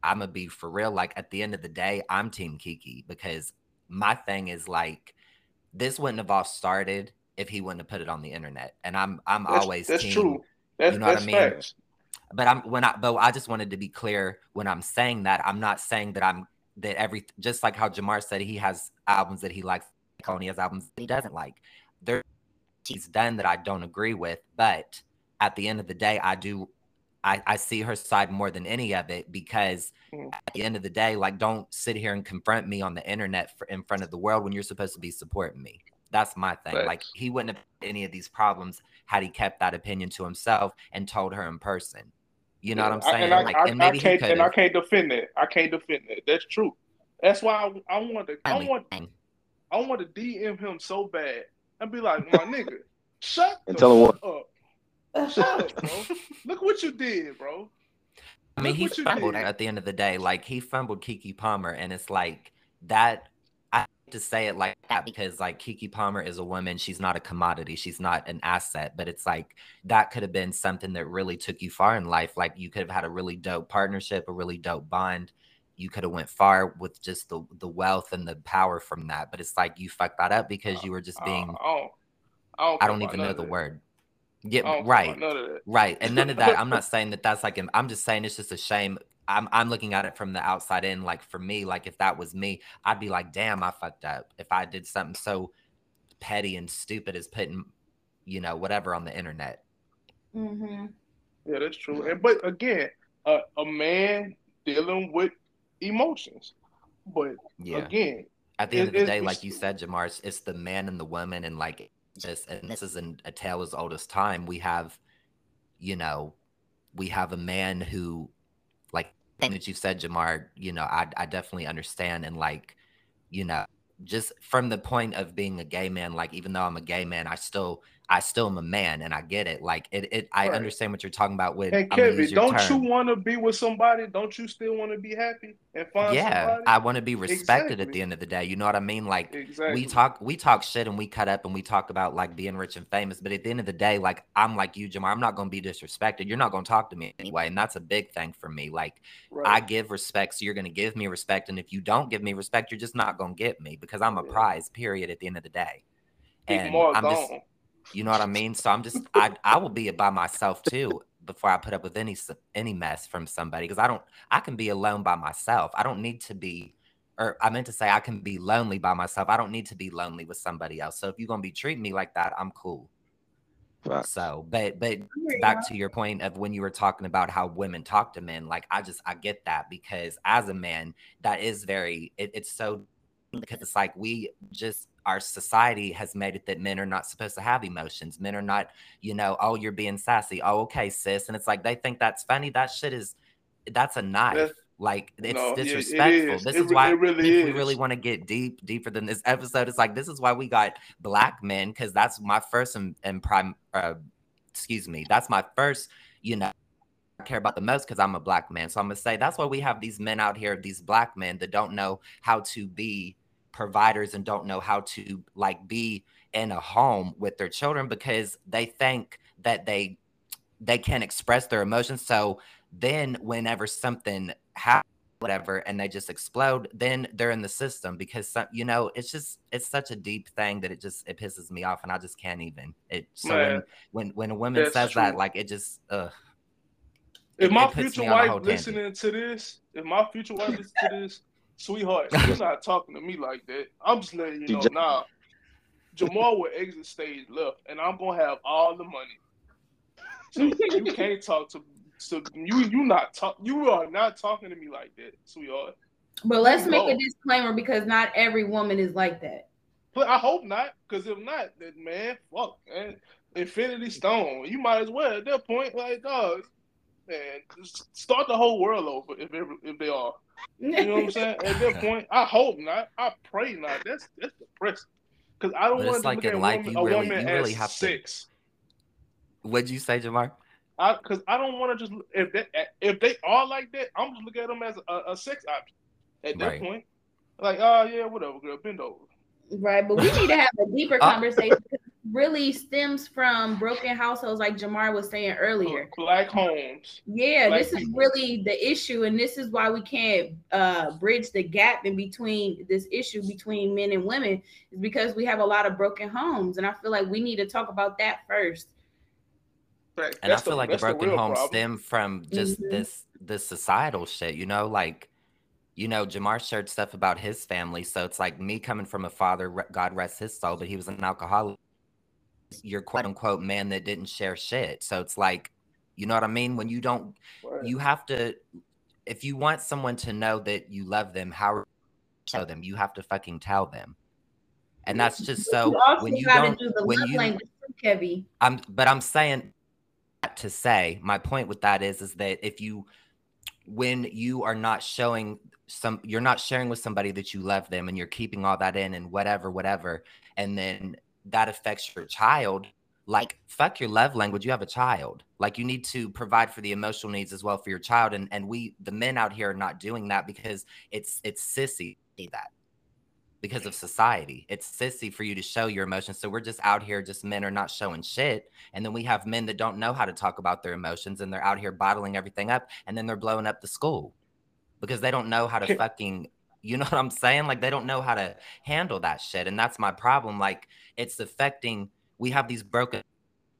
I'm going to be for real. Like, at the end of the day, I'm Team Keke, because my thing is, like, this wouldn't have all started if he wouldn't have put it on the internet. And I'm I'm that's, always that's Team. True. That's, you know that's what I mean? Facts. But I'm when I but I just wanted to be clear when I'm saying that I'm not saying that I'm that every just like how Jamar said he has albums that he likes, Coney has albums that he doesn't like. There's he's done that I don't agree with, but at the end of the day, I do I, I see her side more than any of it because mm. at the end of the day, like don't sit here and confront me on the internet for, in front of the world when you're supposed to be supporting me. That's my thing. Right. Like he wouldn't have had any of these problems had he kept that opinion to himself and told her in person. You know yeah, what I'm saying? And I, like, I, and maybe I can't, he and I can't defend that. I can't defend that. That's true. That's why I, I want to. I want. I want to D M him so bad and be like, my nigga, shut and the tell him what. Up. Shut up, bro. Look what you did, bro. I mean, Look he fumbled at the end of the day. Like he fumbled Keke Palmer, and it's like that. I hate to say it like that because like Keke Palmer is a woman. She's not a commodity. She's not an asset, but it's like that could have been something that really took you far in life. Like you could have had a really dope partnership, a really dope bond. You could have went far with just the, the wealth and the power from that. But it's like you fucked that up because uh, you were just being, uh, I don't, I don't, I don't even know the word. Yeah, right. Right. And none of that. I'm not saying that that's like, I'm just saying it's just a shame. I'm I'm looking at it from the outside in. Like for me, like if that was me, I'd be like, damn, I fucked up. If I did something so petty and stupid as putting, you know, whatever on the internet. Mm-hmm. Yeah, that's true. And but again, uh, a man dealing with emotions. But yeah. again, at the end it, of the day, like you said, Jamar, it's the man and the woman, and like this, and this isn't a tale as old as time. We have, you know, we have a man who, like that you said, Jamar, you know, I, I definitely understand. And like, you know, just from the point of being a gay man, like, even though I'm a gay man, I still, I still am a man, and I get it. Like it, it right. I understand what you're talking about with. Hey, Kevy, don't term. you want to be with somebody? Don't you still want to be happy and find yeah, somebody? Yeah, I want to be respected exactly. at the end of the day. You know what I mean? Like exactly. we talk, we talk shit and we cut up and we talk about like being rich and famous. But at the end of the day, like I'm like you, Jamar, I'm not going to be disrespected. You're not going to talk to me anyway. And that's a big thing for me. Like right. I give respect. So you're going to give me respect. And if you don't give me respect, you're just not going to get me, because I'm a yeah. prize, period, at the end of the day. And I'm gone. just, you know what I mean? So I'm just, I I will be it by myself too before I put up with any any mess from somebody, because I don't, I can be alone by myself. I don't need to be, or I meant to say I can be lonely by myself. I don't need to be lonely with somebody else. So if you're going to be treating me like that, I'm cool. Right. So, but, but back to your point of when you were talking about how women talk to men, like I just, I get that, because as a man, that is very, it, it's so, because it's like we just, our society has made it that men are not supposed to have emotions. Men are not, you know, oh, you're being sassy. Oh, okay, sis. And it's like, they think that's funny. That shit is, that's a knife. That's, like, it's no, disrespectful. It is. This it, is why really is. we really want to get deep, deeper than this episode. It's like, this is why we got black men, because that's my first and, and prime, uh, excuse me, that's my first, you know, I care about the most, because I'm a black man. So I'm going to say, that's why we have these men out here, these black men that don't know how to be providers and don't know how to like be in a home with their children, because they think that they they can't express their emotions. So then whenever something happens, whatever, and they just explode, then they're in the system, because some, you know, it's just, it's such a deep thing that it just, it pisses me off, and I just can't even it. So Man, when, when when a woman says true. that, like it just ugh. If it, my it future wife listening to this, if my future wife listens to this, sweetheart, you're not talking to me like that. I'm just letting you know now. Jamar will exit stage left, and I'm gonna have all the money. So you can't talk to. So you you not talk. You are not talking to me like that, sweetheart. But let's you make know. a disclaimer, because not every woman is like that. But I hope not, because if not, then man, fuck, man, Infinity Stone. You might as well at that point, like, dog, man, start the whole world over if every, if they are. You know what I'm saying? At that point, I hope not. I pray not. That's that's depressing. Because I don't want to like look at life, woman, you really, a woman you really as have sex. To... What'd you say, Jamar? Because I, I don't want to just... If they, if they are like that, I'm just looking at them as a, a sex option. At that right. point, like, oh, yeah, whatever, girl, bend over. Right, but we need to have a deeper conversation. It really stems from broken households, like Jamar was saying earlier. Black homes. Yeah, Black this is people. really the issue, and this is why we can't uh, bridge the gap in between this issue between men and women, is because we have a lot of broken homes, and I feel like we need to talk about that first. Right. And that's I feel the, like the broken the homes problem. stem from just mm-hmm. this this societal shit, you know, like, you know, Jamar shared stuff about his family. So it's like me coming from a father, God rest his soul, but he was an alcoholic, your quote unquote man that didn't share shit. So it's like, you know what I mean? When you don't, Word. you have to, if you want someone to know that you love them, how are you show them? You have to fucking tell them. And that's just so you also when you don't, do the when love you, language too, Kevy. I'm, but I'm saying to say, my point with that is, is that if you, when you are not showing some, you're not sharing with somebody that you love them, and you're keeping all that in and whatever, whatever. And then that affects your child. Like, fuck your love language. You have a child. Like, you need to provide for the emotional needs as well for your child. And and we, the men out here, are not doing that, because it's, it's sissy that because of society. It's sissy for you to show your emotions. So we're just out here, just men are not showing shit. And then we have men that don't know how to talk about their emotions, and they're out here bottling everything up, and then they're blowing up the school, because they don't know how to fucking, you know what I'm saying? Like, they don't know how to handle that shit. And that's my problem. Like, it's affecting, we have these broken,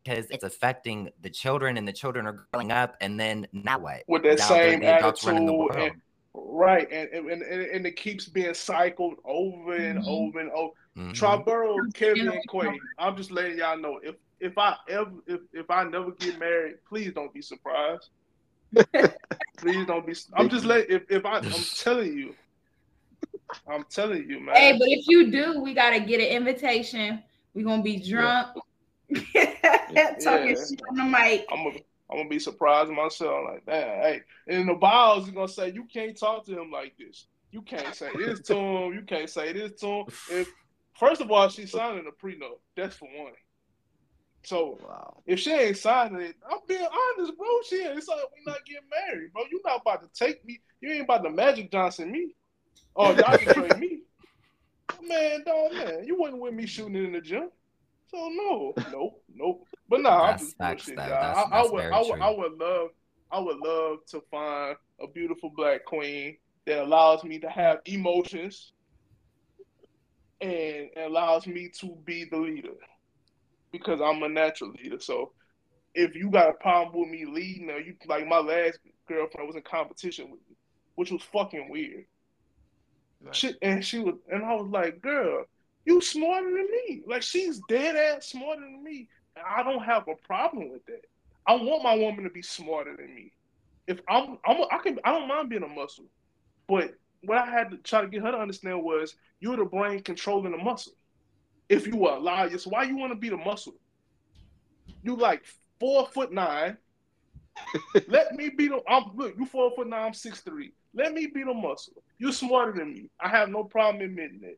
because it's affecting the children, and the children are growing up, and then now what? With that now same the attitude. The and, right. And, and, and, and it keeps being cycled over and mm-hmm. over and over. Mm-hmm. Triboro, Kevy, and Quia, I'm just letting y'all know, if if I ever, if, if I never get married, please don't be surprised. Please don't be. I'm just letting. If, if I, I'm telling you, I'm telling you, man. Hey, but if you do, we gotta get an invitation. We're gonna be drunk, yeah. talking yeah. shit on the mic. I'm gonna, I'm gonna be surprised myself, like that. Hey, and the balls is gonna say, you can't talk to him like this. You can't say this to him. You can't say this to him. If first of all, she signed a prenup. That's for one. So wow. if she ain't signing it, I'm being honest, bro. She ain't it's like we not getting married, bro. You not about to take me. You ain't about to Magic Johnson me. Oh, y'all can trade me. Man, dog, man, you wasn't with me shooting it in the gym. So no, no, no. But nah, that's, I'm just bullshit, y'all. I, I would, I would, I would love, I would love to find a beautiful black queen that allows me to have emotions and allows me to be the leader, because I'm a natural leader. So if you got a problem with me leading, or you like my last girlfriend was in competition with me, which was fucking weird. Right. She, and she was, and I was like, girl, you smarter than me. Like, she's dead ass smarter than me. And I don't have a problem with that. I want my woman to be smarter than me. If I'm, I'm I can, I don't mind being a muscle. But what I had to try to get her to understand was, you're the brain controlling the muscle. If you were a liar, so why you want to be the muscle? You like four foot nine. Let me be the. I'm look. You four foot nine. I'm six three. Let me be the muscle. You're smarter than me. I have no problem admitting it.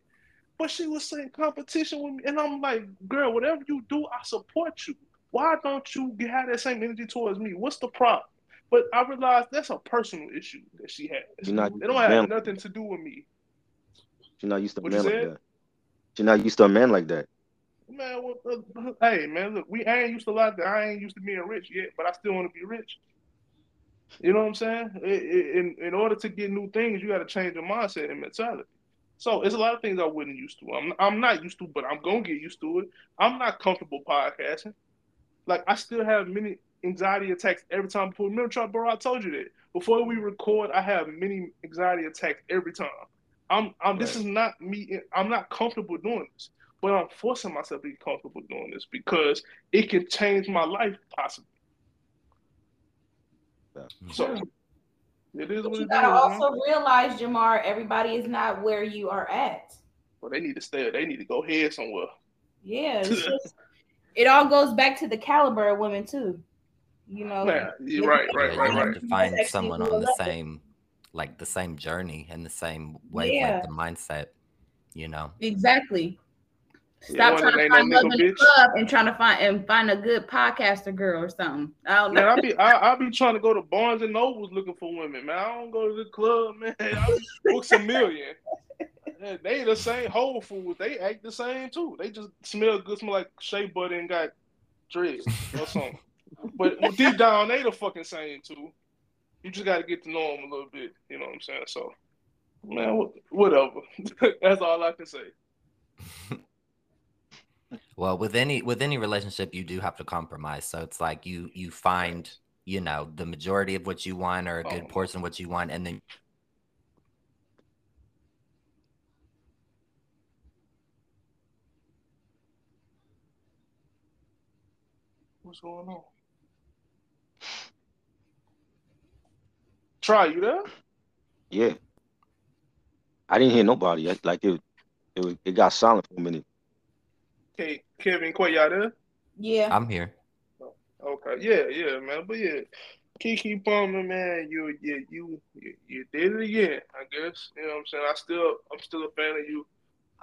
But she was saying competition with me, and I'm like, girl, whatever you do, I support you. Why don't you have that same energy towards me? What's the problem? But I realized that's a personal issue that she has. It don't have man. nothing to do with me. You're not used to what man like that. You're not used to a man like that. Man, well, uh, hey, man, look, we I ain't used to a lot that. I ain't used to being rich yet, but I still want to be rich. You know what I'm saying? It, it, in in order to get new things, you got to change your mindset and mentality. So it's a lot of things I wasn't used to. I'm I'm not used to, but I'm gonna get used to it. I'm not comfortable podcasting. Like, I still have many anxiety attacks every time before. Remember, Triboro, I told you that before we record, I have many anxiety attacks every time. I'm, I'm right. This is not me. I'm not comfortable doing this, but I'm forcing myself to be comfortable doing this because it can change my life possibly. Yeah. So it is what but you it gotta is, also man. Realize, Jamar, everybody is not where you are at. Well, they need to stay. They need to go head somewhere. Yeah, it's just, it all goes back to the caliber of women too. You know, man, you're right, right, right, you right. have to find That's someone on the same. like the same journey and the same way, yeah. like the mindset, you know? Exactly. Stop yeah, trying to find love in the club and trying to find and find a good podcaster girl or something. I don't know. Man, I be I, I be trying to go to Barnes and Nobles looking for women, man. I don't go to the club, man. I Books a Million. Man, they the same Whole Foods. They act the same too. They just smell good, smell like shea butter and got dreads or something. But deep down, they the fucking same too. You just got to get to know them a little bit. You know what I'm saying? So, man, whatever. That's all I can say. Well, with any with any relationship, you do have to compromise. So it's like you you find, you know, the majority of what you want or a good um, portion of what you want. And then. What's going on? Try you there? Yeah, I didn't hear nobody. I, like it, it, was, it got silent for a minute. Hey, Kevin, Quia, y'all there? Yeah, I'm here. Okay, yeah, yeah, man, but yeah, Keke Palmer, man, you, you, you, you, you did it again. I guess you know what I'm saying. I still, I'm still a fan of you.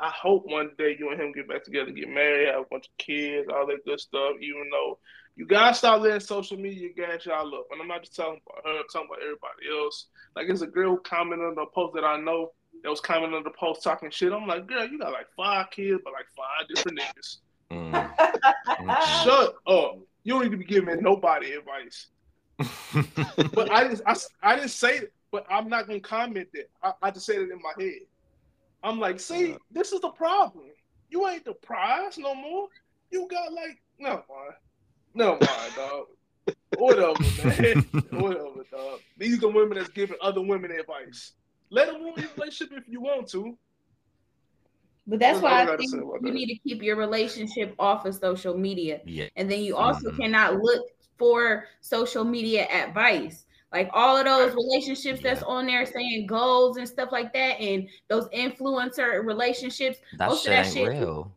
I hope one day you and him get back together, get married, have a bunch of kids, all that good stuff. Even though. You gotta stop letting social media gas y'all up. And I'm not just talking about her, I'm talking about everybody else. Like, there's a girl commenting on the post that I know that was commenting on the post talking shit. I'm like, girl, you got like five kids, but like five different niggas. Mm. Shut up. You don't need to be giving nobody advice. But I didn't, I, I didn't say it, but I'm not gonna comment that. I, I just said it in my head. I'm like, see, this is the problem. You ain't the prize no more. You got like, no, boy. No, my dog. Whatever, man. Whatever, dog. These are women that's giving other women advice. Let them ruin your relationship if you want to. But that's, that's why I think you that. need to keep your relationship off of social media. Yeah. And then you also mm-hmm. cannot look for social media advice. Like all of those relationships yeah. that's on there saying goals and stuff like that, and those influencer relationships. That most shit of that ain't shit, real.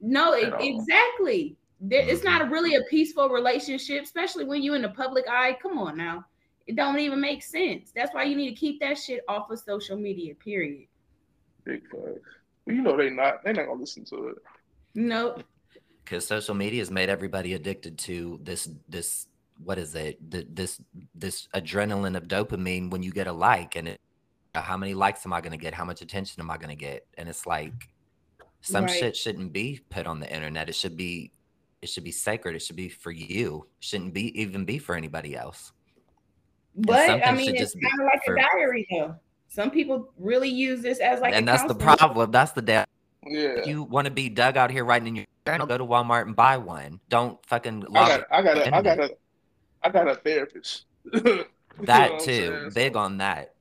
No, it, exactly. There, mm-hmm. It's not really a peaceful relationship, especially when you're in the public eye. Come on now. It don't even make sense. That's why you need to keep that shit off of social media, period. Big facts. You know they not. They not gonna listen to it. Nope. Because social media has made everybody addicted to this. This what is it? The, this this adrenaline of dopamine when you get a like, and it, how many likes am I gonna get? How much attention am I gonna get? And it's like some right. shit shouldn't be put on the internet. It should be it should be sacred. It should be for you. It shouldn't be even be for anybody else. But I mean, it's kind of like for, a diary, though. Some people really use this as like, and that's counselor. The problem. That's the damn. Yeah. If you want to be dug out here writing in your journal, go to Walmart and buy one. Don't fucking. Log I got. I got. A, I got a. I got a therapist. That too. Big on that.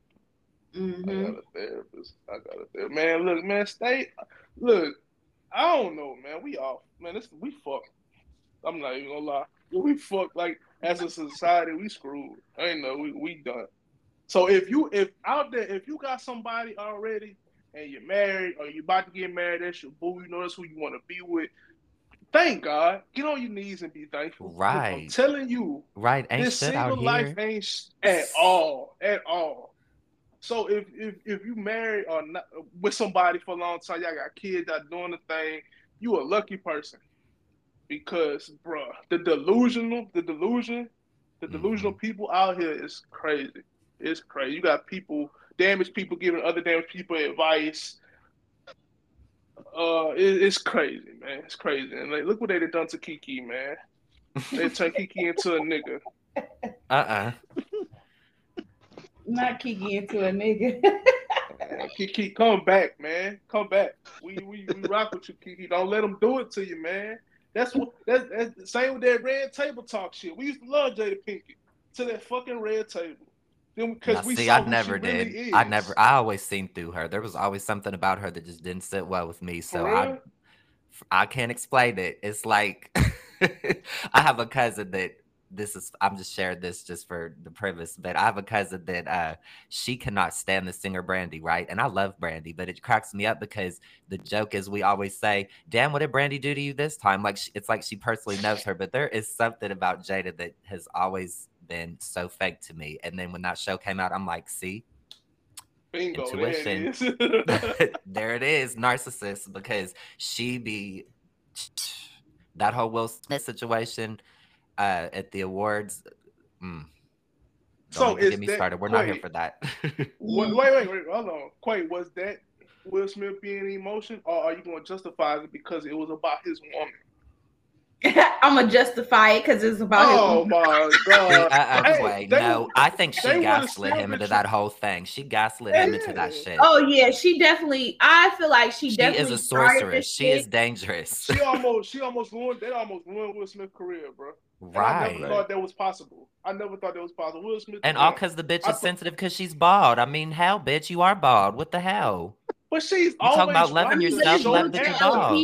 Mm-hmm. I got a therapist. I got a therapist. Man, look, man, stay. Look, I don't know, man. We all, man, this we fucked. I'm not even gonna lie. We fucked. Like as a society, we screwed. I ain't know. We we done. So if you if out there if you got somebody already and you're married or you about to get married, that's your boo. You know that's who you want to be with. Thank God, get on your knees and be thankful. Right, I'm telling you, right. Ain't this single life here. Ain't sh- at all, at all. So if if if you married or not, with somebody for a long time, y'all got kids, y'all doing the thing, you a lucky person because, bruh, the delusional, the delusion, the delusional mm. people out here is crazy. It's crazy. You got people, damaged people giving other damaged people advice. Uh, it, it's crazy, man. It's crazy. And like, look what they done to Keke, man. They turned Keke into a nigga. Uh-uh. Not Keke into a nigga. uh, Keke, come back, man. Come back. We, we we rock with you, Keke. Don't let them do it to you, man. That's what. That's, that's the same with that red table talk shit. We used to love Jada Pinkett to that fucking red table. Now, we see, I never did. Really I never. I always seen through her. There was always something about her that just didn't sit well with me. So I, I can't explain it. It's like I have a cousin that this is. I'm just sharing this just for the premise. But I have a cousin that uh, she cannot stand the singer Brandy, right? And I love Brandy, but it cracks me up because the joke is we always say, "Damn, what did Brandy do to you this time?" Like she, it's like she personally knows her. But there is something about Jada that has always been so fake to me, and then when that show came out, I'm like, see, bingo, intuition, there it, there it is, narcissist, because she be that whole Will Smith situation uh, at the awards. Mm, so don't get me that, started. We're wait, not here for that. wait, wait, wait, hold on. Quay, was that Will Smith being emotion, or are you going to justify it because it was about his woman? I'm gonna justify it because it's about oh him. My god. I, I, hey, wait, they, no, I think she gaslit him into that whole thing. She gaslit yeah. him into that shit. Oh yeah, she definitely. I feel like she, she definitely is a sorceress. She shit. Is dangerous. She almost, she almost ruined. They almost ruined Will Smith's career, bro. Right. And I never thought that was possible. I never thought that was possible. Will Smith. And all because the bitch I is th- sensitive because she's bald. I mean, hell, bitch, you are bald. What the hell? But she's you always talking about loving yourself, loving your dog.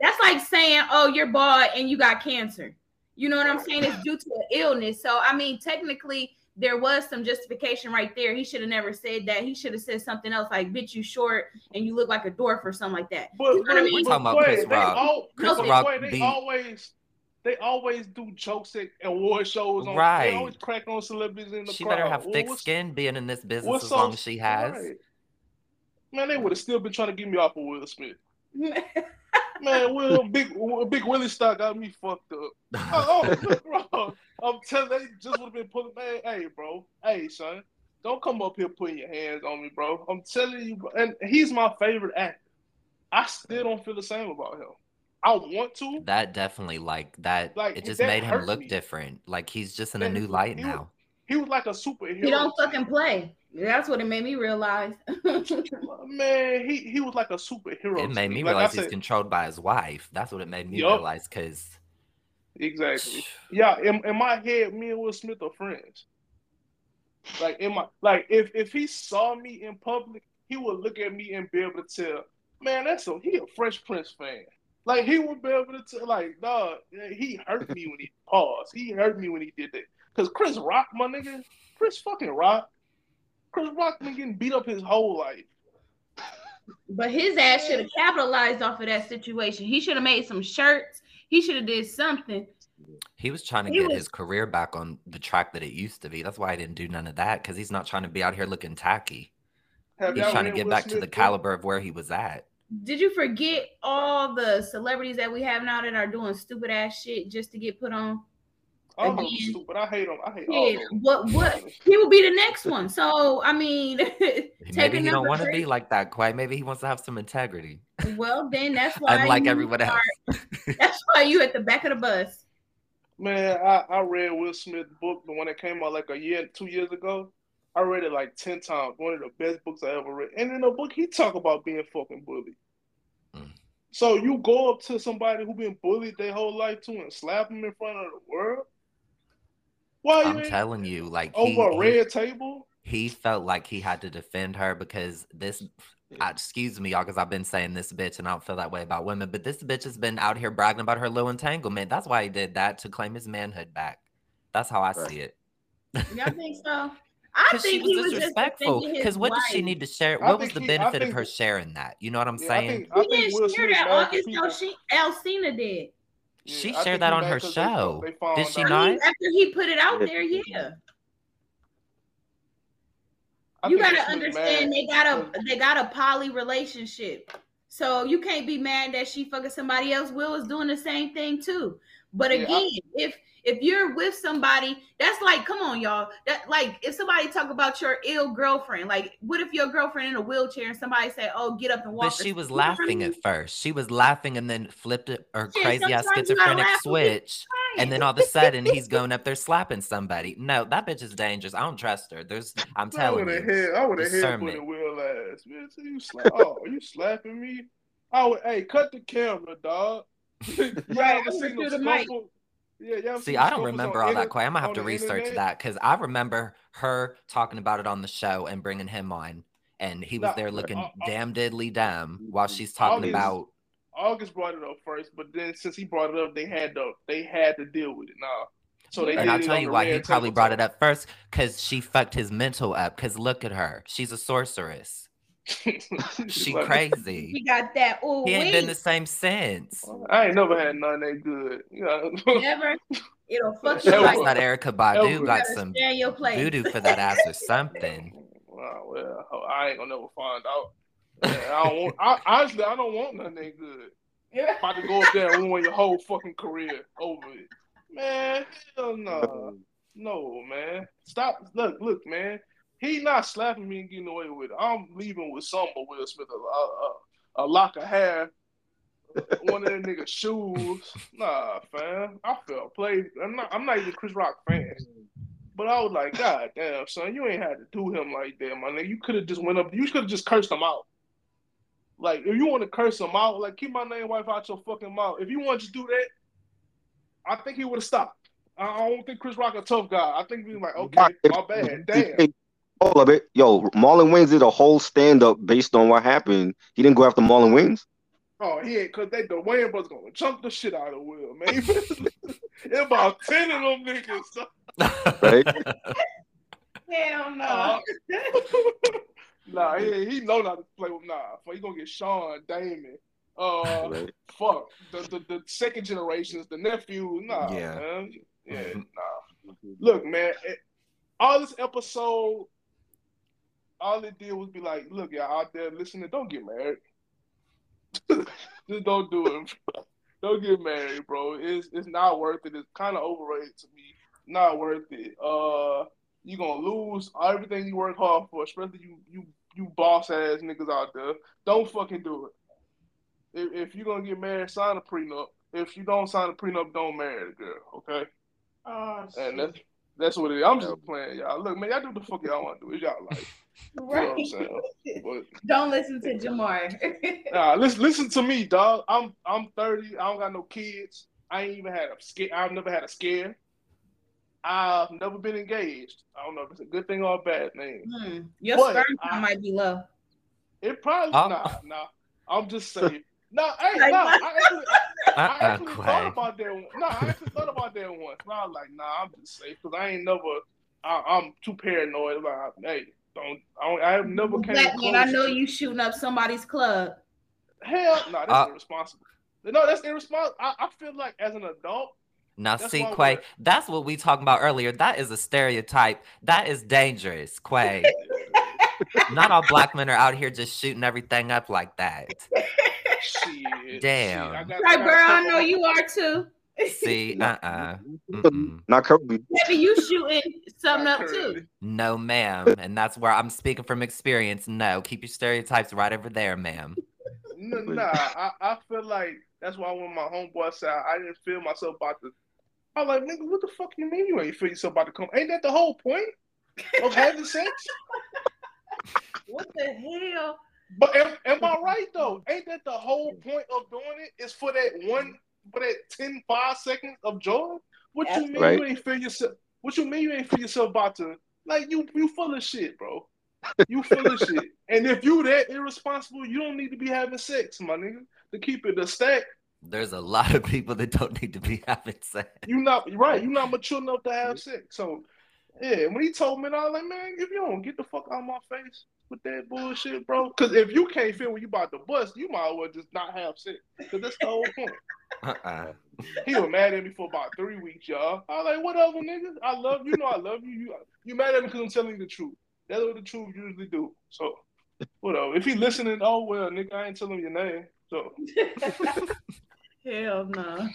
That's like saying, "Oh, you're bald and you got cancer." You know what I'm saying? It's due to an illness. So I mean, technically, there was some justification right there. He should have never said that. He should have said something else, like, "Bitch, you short and you look like a dwarf" or something like that. But, you know what I mean? We're talking about Chris Rock. All, Chris no, Rock they, they always, they always do jokes at award shows. On, right? They always crack on celebrities in the she crowd. She better have thick what's, skin being in this business as long so, as she has. Right. Man, they would have still been trying to get me off of Will Smith. Man, Will, big, big Willie stock got me fucked up. Oh, oh bro, I'm telling you, they just would have been pulling. Man, hey, bro, hey, son, don't come up here putting your hands on me, bro. I'm telling you, bro, and he's my favorite actor. I still don't feel the same about him. I want to. That definitely, like that. Like, it just made him look me. different. Like he's just in and a new light he, now. He was like a superhero. He don't fucking play. That's what it made me realize. Man, he, he was like a superhero. It made me like realize I he's said, controlled by his wife. That's what it made me yep. realize. Cause exactly, yeah. In, in my head, me and Will Smith are friends. Like in my like, if if he saw me in public, he would look at me and be able to tell. Man, that's a he a Fresh Prince fan. Like he would be able to tell. Like dog, he hurt me when he paused. He hurt me when he did that. Cause Chris Rock, my nigga, Chris fucking Rock. Chris Rock been getting beat up his whole life. But his ass should have capitalized off of that situation. He should have made some shirts. He should have did something. He was trying to he get was, his career back on the track that it used to be. That's why he didn't do none of that, because he's not trying to be out here looking tacky. He's trying to get back to the caliber of where he was at. Did you forget all the celebrities that we have now that are doing stupid ass shit just to get put on? Oh, again? Stupid. I hate him. I hate yeah. all of them. What? What? He will be the next one. So, I mean. Maybe he don't want to be like that quite. Maybe he wants to have some integrity. Well, then that's why. Unlike everyone else. Are, that's why you at the back of the bus. Man, I, I read Will Smith's book, the one that came out like a year, two years ago. I read it like ten times. One of the best books I ever read. And in the book, he talk about being fucking bullied. Mm. So you go up to somebody who been bullied their whole life to and slap them in front of the world? Why I'm telling you, like over he, a red he, table? He felt like he had to defend her because this, I, excuse me, y'all, because I've been saying this bitch and I don't feel that way about women, but this bitch has been out here bragging about her little entanglement. That's why he did that, to claim his manhood back. That's how I right. see it. Y'all think so? I think she was, he was disrespectful. Because what wife. did she need to share? What was the he, benefit think, of her sharing that? You know what I'm yeah, saying? I think, I he didn't share that on his show. She, Alcina did. Yeah, she I shared that on her show. They, they did she out. not? I mean, after he put it out there, yeah. I you gotta understand, mad. they got a they got a poly relationship, so you can't be mad that she fucking somebody else. Will is doing the same thing too. But again, yeah, I, if if you're with somebody, that's like, come on, y'all. That like, if somebody talk about your ill girlfriend, like, what if your girlfriend in a wheelchair and somebody say, "Oh, get up and walk"? But she was laughing at first. She was laughing and then flipped it, her yeah, crazy ass schizophrenic switch, and then all of a sudden he's going up there slapping somebody. No, that bitch is dangerous. I don't trust her. There's, I'm telling I you, had, I would have hit with a wheel ass, bitch. You slap? Oh, you slapping me? I would. Hey, cut the camera, dog. Right, the yeah, see, I don't remember all that quite. I'm gonna have to research that, because I remember her talking about it on the show and bringing him on, and he was nah, there looking uh, damn diddly dumb while she's talking August, about. August brought it up first, but then since he brought it up, they had to they had to deal with it now. So they. And I'll tell you why he probably brought it up first, because she fucked his mental up. Because look at her, she's a sorceress. She crazy. He got that. Ooh, he ain't wait. been the same since. I ain't never had none that good. You know? Never. It'll fuck you. Like that Erykah Badu never. got some voodoo for that ass or something. Wow, well, well, I ain't gonna never find out. Yeah, I don't want, I, honestly, I don't want nothing that good. If I could go up there and ruin your whole fucking career over it, man. Hell no, no, man. Stop. Look, look, man. He's not slapping me and getting away with it. I'm leaving with some of Will Smith, a, a, a lock of hair, one of them niggas' shoes. Nah, fam. I felt played. I'm not, I'm not even a Chris Rock fan. But I was like, God damn, son, you ain't had to do him like that, my nigga. You could have just went up. You could have just cursed him out. Like, if you want to curse him out, like, keep my name wife out your fucking mouth. If you want to do that, I think he would have stopped. I don't think Chris Rock a tough guy. I think he was like, okay, my bad. Damn. All of it. Yo, Marlon Wayans did a whole stand-up based on what happened. He didn't go after Marlon Wayans. Oh, yeah, because the Wayans was going to chunk the shit out of Will, man. About ten of them niggas. Right? Hell no. Uh, nah, he, he know not to play with. Nah, he's going to get Sean, Damon. Uh, right. Fuck. The, the, the second generations, the nephews. Nah, yeah. man. Yeah, mm-hmm. nah. Look, man, it, all this episode... all it did was be like, look, y'all out there listening, don't get married. Just don't do it. Bro. Don't get married, bro. It's it's not worth it. It's kind of overrated to me. Not worth it. Uh, you're going to lose everything you work hard for, especially you you you boss-ass niggas out there. Don't fucking do it. If, if you're going to get married, sign a prenup. If you don't sign a prenup, don't marry the girl, okay? Oh, and that's, that's what it is. I'm just playing, y'all. Look, man, y'all do what the fuck y'all want to do. It's y'all life. Right. You know what I'm but, don't listen to Jamar. Nah, listen, listen to me, dog. I'm I'm thirty. I don't got no kids. I ain't even had a scare. I've never had a scare. I've never been engaged. I don't know if it's a good thing or a bad thing. Hmm. Your sperm count might be low. It probably oh. nah nah. I'm just saying. No, hey, like, no, I actually, I actually uh, thought about that one. No, I actually thought about that once. And I was like, nah, I'm just safe because I ain't never. I, I'm too paranoid. Like, hey. don't, I, don't, I have never came Black man, I know you shooting up somebody's club. Hell no, nah, that's uh, irresponsible. No, that's irresponsible. I, I feel like as an adult. Now, that's see, Quay, that's what we talking about earlier. That is a stereotype. That is dangerous, Quay. Not all Black men are out here just shooting everything up like that. Shit, damn. Shit, I got, right, I girl, I know you are too. See, uh-uh. Mm-mm. Not Kirby. Maybe you shooting something up too. No, ma'am. And that's where I'm speaking from experience. No, keep your stereotypes right over there, ma'am. No, nah, I, I feel like that's why when my homeboy said I didn't feel myself about to, I'm like, nigga, what the fuck you mean you ain't feel yourself about to come? Ain't that the whole point of having sex? What the hell? But am, am I right though? Ain't that the whole point of doing it? Is for that one, for that ten, five seconds of joy? What that's you mean right. you ain't feel yourself? What you mean you ain't feel yourself about to? Like you, you full of shit, bro. You full of shit. And if you that irresponsible, you don't need to be having sex, my nigga. To keep it a stack. There's a lot of people that don't need to be having sex. You not right. You're not mature enough to have sex. So yeah, when he told me, I was like, man, if you don't get the fuck out of my face with that bullshit, bro. Because if you can't feel when you about to bust, you might as well just not have sex. Because that's the whole point. Uh-uh. He was mad at me for about three weeks, y'all. I was like, whatever, nigga. I love you. You know I love you. You you mad at me because I'm telling you the truth. That's what the truth usually do. So, whatever. If he listening, oh well, nigga, I ain't telling him your name. So, hell no. Nah.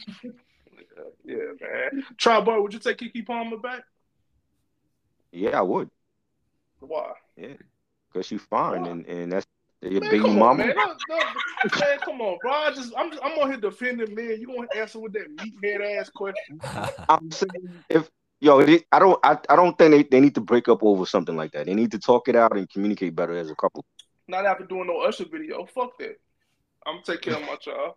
Yeah, man. Triboro, would you take Keke Palmer back? Yeah, I would. Why? Yeah, because she's fine, Why? and and that's your man, baby come mama. On, man. No, no, man, come on, bro. I just, I'm just, I'm on here defending men. You gonna answer with that meathead ass question? I'm saying if. Yo, it, I don't. I, I don't think they, they need to break up over something like that. They need to talk it out and communicate better as a couple. Not after doing no Usher video. Fuck that. I'm taking care of my child.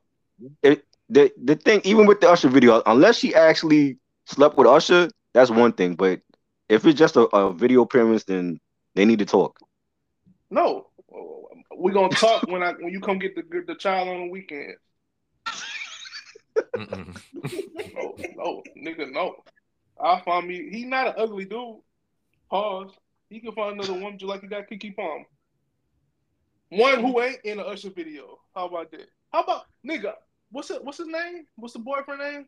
It, the the thing, even with the Usher video, unless she actually slept with Usher, that's one thing. But if it's just a, a video appearance, then they need to talk. No, we're gonna talk when I when you come get the the child on the weekend. no, no, nigga, no. I find me. He not an ugly dude. Pause. He can find another woman just like he got Keke Palmer. One who ain't in the Usher video. How about that? How about nigga? What's it? What's his name? What's the boyfriend name?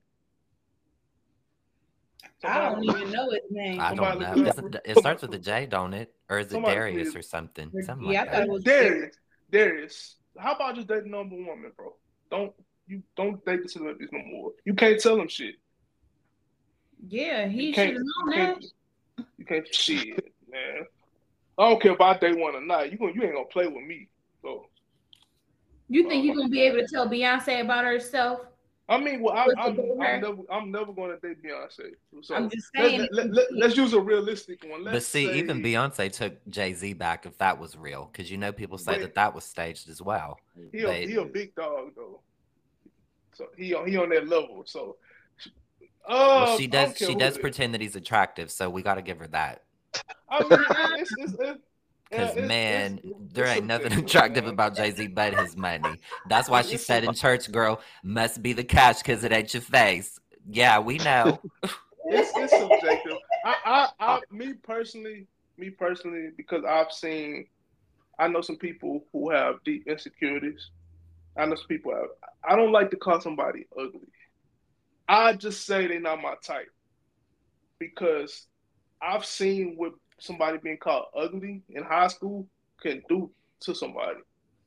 Somebody, I don't even know his name. I don't know. It, it starts with a J, don't it? Or is it somebody Darius please. Or something? something yeah, like I thought it was Darius. Darius. How about just dating another woman, bro? Don't you don't date the celebrities no more. You can't tell them shit. Yeah, he should have known that. You can't shit, man. I don't care about day one or not. You gonna you ain't gonna play with me. So you think um, you're gonna be able to tell Beyonce about herself? I mean, well, I, I'm, I'm never I'm never gonna date Beyonce. So I'm just saying. Let, let, let, let's use a realistic one. Let's but see, say, even Beyonce took Jay-Z back if that was real, because you know people say wait, that that was staged as well. He a, he a big dog though, so he on he on that level. So. Uh, well, she does. She does pretend that he's attractive, so we got to give her that. I mean, it's, it's, it's, Cause it's, man, it's, it's, there ain't nothing attractive about Jay-Z but his money. That's why she said in church, "Girl, must be the cash, cause it ain't your face." Yeah, we know. it's, it's subjective. I, I, I, me personally, me personally, because I've seen, I know some people who have deep insecurities. I know some people have. I don't like to call somebody ugly. I just say they're not my type because I've seen what somebody being called ugly in high school can do to somebody.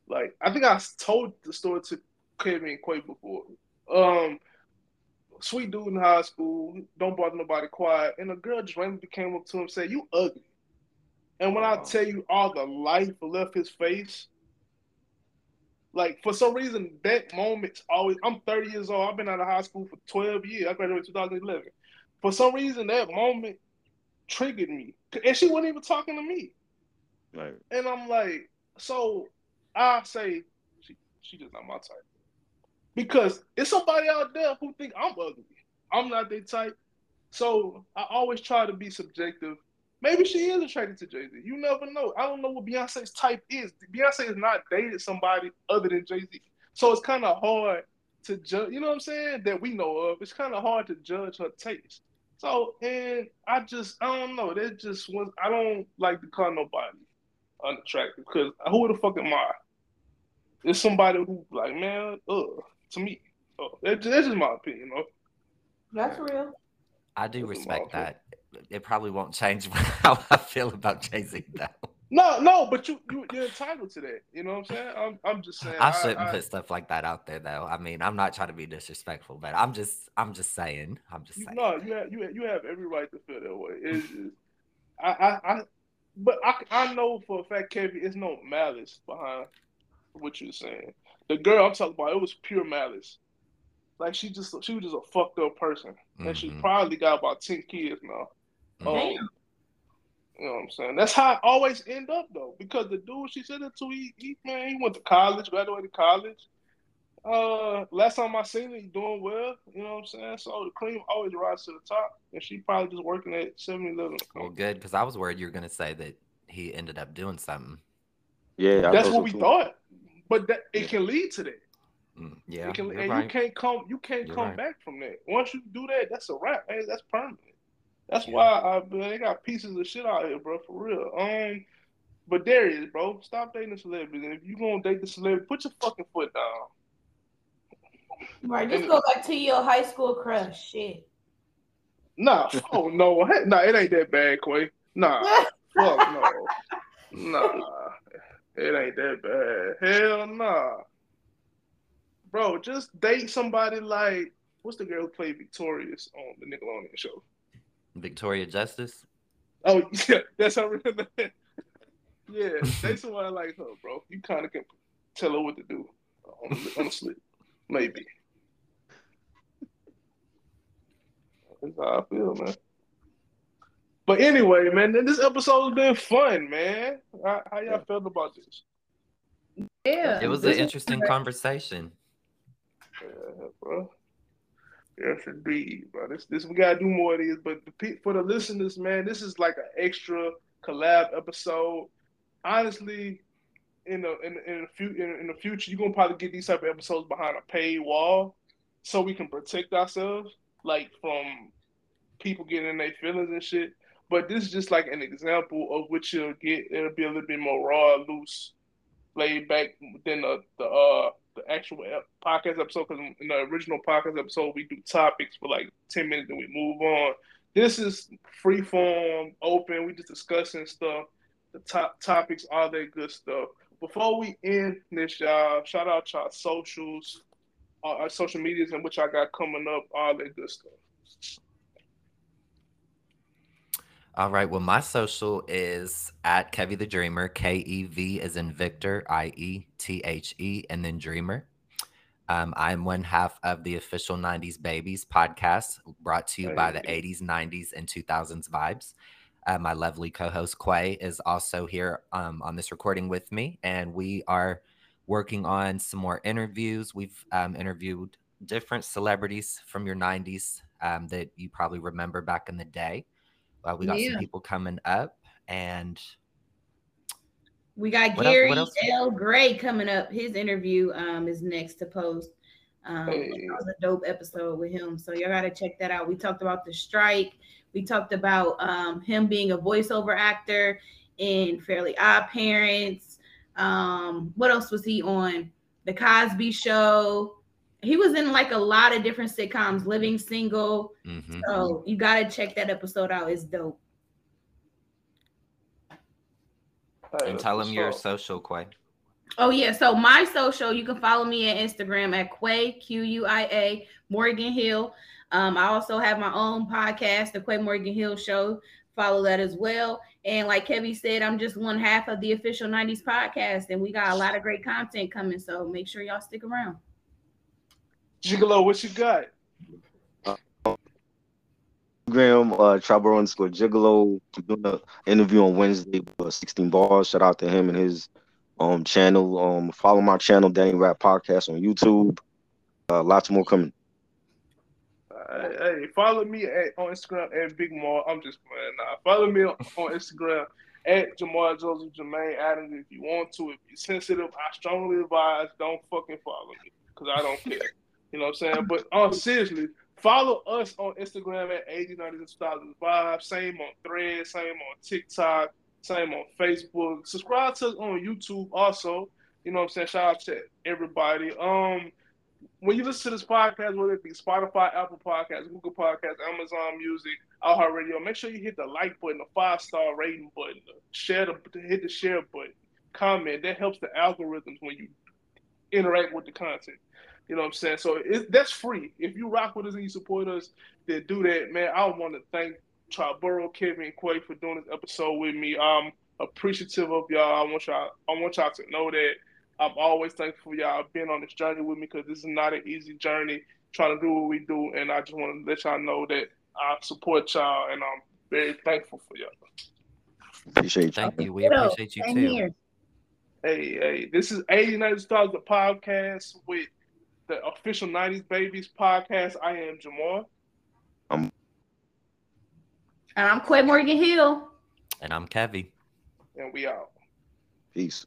Like, I think I told the story to Kevy and Quay before. Um, sweet dude in high school, don't bother nobody quiet, and a girl just randomly came up to him and said, "You ugly." And when I tell you all the life left his face, like, for some reason, that moment's always... I'm thirty years old. I've been out of high school for twelve years. I graduated in two thousand eleven. For some reason, that moment triggered me. And she wasn't even talking to me. Right. And I'm like... So, I say, she, she just not my type. Because it's somebody out there who think I'm ugly. I'm not their type. So, I always try to be subjective. Maybe she is attracted to Jay-Z. You never know. I don't know what Beyonce's type is. Beyonce has not dated somebody other than Jay-Z. So it's kind of hard to judge, you know what I'm saying, that we know of. It's kind of hard to judge her taste. So, and I just, I don't know. That just was, I don't like to call nobody unattractive, because who the fuck am I? There's somebody who like, man, ugh, to me. Oh, that's just my opinion, though. That's real. I do that's respect that. It probably won't change how I feel about Jay-Z now. No, no, but you, you, you're entitled to that. You know what I'm saying? I'm, I'm just saying. I shouldn't I, I, put stuff like that out there, though. I mean, I'm not trying to be disrespectful, but I'm just, I'm just saying. I'm just saying. No, you have, you have, you have every right to feel that way. It's just, I, I, I, but I, I know for a fact, Kevy, it's no malice behind what you're saying. The girl I'm talking about, it was pure malice. Like, she just, she was just a fucked up person, and mm-hmm. she probably got about ten kids now. Mm-hmm. Um, you know what I'm saying? That's how I always end up, though, because the dude she said it to, he, he man, he went to college, graduated college. Uh, last time I seen him, he doing well. You know what I'm saying? So the cream always rises to the top, and she probably just working at seven eleven. Well, good, because I was worried you were gonna say that he ended up doing something. Yeah, I that's what we too. thought, but that, it can lead to that. Yeah, can, and right. you can't come, you can't you're come right. back from that. Once you do that, that's a wrap, man. That's permanent. That's yeah. why I, man, they got pieces of shit out here, bro, for real. Um, but there is, bro. Stop dating the celebrities. And if you gonna date the celebrity, put your fucking foot down. Right, just go back to your high school crush, shit. Nah, oh no, nah, it ain't that bad, Quay. Nah, fuck no, nah, it ain't that bad. Hell nah. Bro, just date somebody like, what's the girl who played Victorious on the Nickelodeon show? Victoria Justice? Oh, yeah, that's her real name. Yeah, date somebody like her, bro. You kind of can tell her what to do on the, on the slip. Maybe. That's how I feel, man. But anyway, man, this episode has been fun, man. How, how y'all felt about this? Yeah. It was an interesting conversation. Yeah, bro. Yes, indeed, bro. This, this we gotta do more of these. But the, for the listeners, man, this is like an extra collab episode. Honestly, in the in in the, few, in, in the future, you're gonna probably get these type of episodes behind a paywall, so we can protect ourselves, like from people getting in their feelings and shit. But this is just like an example of what you'll get. It'll be a little bit more raw, loose, laid back than the the. Uh, The actual podcast episode, because in the original podcast episode we do topics for like ten minutes and we move on. This is free form, open. We just discussing stuff. The top topics, all that good stuff. Before we end this, y'all, shout out y'all socials, uh, our social medias, and what y'all got coming up, all that good stuff. All right. Well, my social is at Kevy the Dreamer, K E V as in Victor, I E T H E, and then Dreamer. Um, I'm one half of the Official nineties Babies Podcast, brought to you by the eighties, nineties, and two thousands Vibes. Uh, my lovely co-host, Quay, is also here um, on this recording with me, and we are working on some more interviews. We've um, interviewed different celebrities from your nineties um, that you probably remember back in the day. Uh, we got yeah. some people coming up, and we got Gary L. Gray coming up. His interview um, is next to post. Um, hey. That was a dope episode with him, so y'all got to check that out. We talked about the strike. We talked about um, him being a voiceover actor in Fairly Odd Parents. Um, what else was he on? The Cosby Show. He was in like a lot of different sitcoms, Living Single. Mm-hmm. So you got to check that episode out. It's dope. And tell him your social, Quay. Oh, yeah. So my social, you can follow me on Instagram at Quia, Q U I A, Morgan Hill. Um, I also have my own podcast, The Quia Morgan Hill Show. Follow that as well. And like Kevy said, I'm just one half of the Official nineties Podcast, and we got a lot of great content coming. So make sure y'all stick around. Gigolo, what you got? Uh, Graham, uh, Triboro underscore Gigolo. I'm doing an interview on Wednesday with sixteen Bars. Shout out to him and his um channel. Um, follow my channel, Danny Rap Podcast, on YouTube. Uh, lots more coming. Uh, hey, follow me at, on Instagram at Big Mar. I'm just playing now. Follow me on, on Instagram at Jamar Joseph Jermaine Adams if you want to. If you're sensitive, I strongly advise don't fucking follow me because I don't care. You know what I'm saying? But uh, seriously, follow us on Instagram at eighty, nineties, and two thousands Vibes. Same on Thread, same on TikTok, same on Facebook. Subscribe to us on YouTube also. You know what I'm saying? Shout out to everybody. Um, when you listen to this podcast, whether it be Spotify, Apple Podcasts, Google Podcasts, Amazon Music, iHeartRadio, make sure you hit the like button, the five-star rating button, share the hit the share button, comment. That helps the algorithms when you interact with the content. You know what I'm saying? So it, that's free. If you rock with us and you support us, then do that, man. I want to thank Triboro, Kevy, and Quia for doing this episode with me. I'm appreciative of y'all. I want y'all. I want y'all to know that I'm always thankful for y'all being on this journey with me, because this is not an easy journey trying to do what we do, and I just want to let y'all know that I support y'all, and I'm very thankful for y'all. Appreciate y'all. Thank you. We appreciate you too. Hey, hey, this is eighties, nineties, two thousands, the podcast with the Official nineties Babies Podcast. I am Jamar. I'm. And I'm Quia Morgan Hill. And I'm Kevy. And we out. Peace.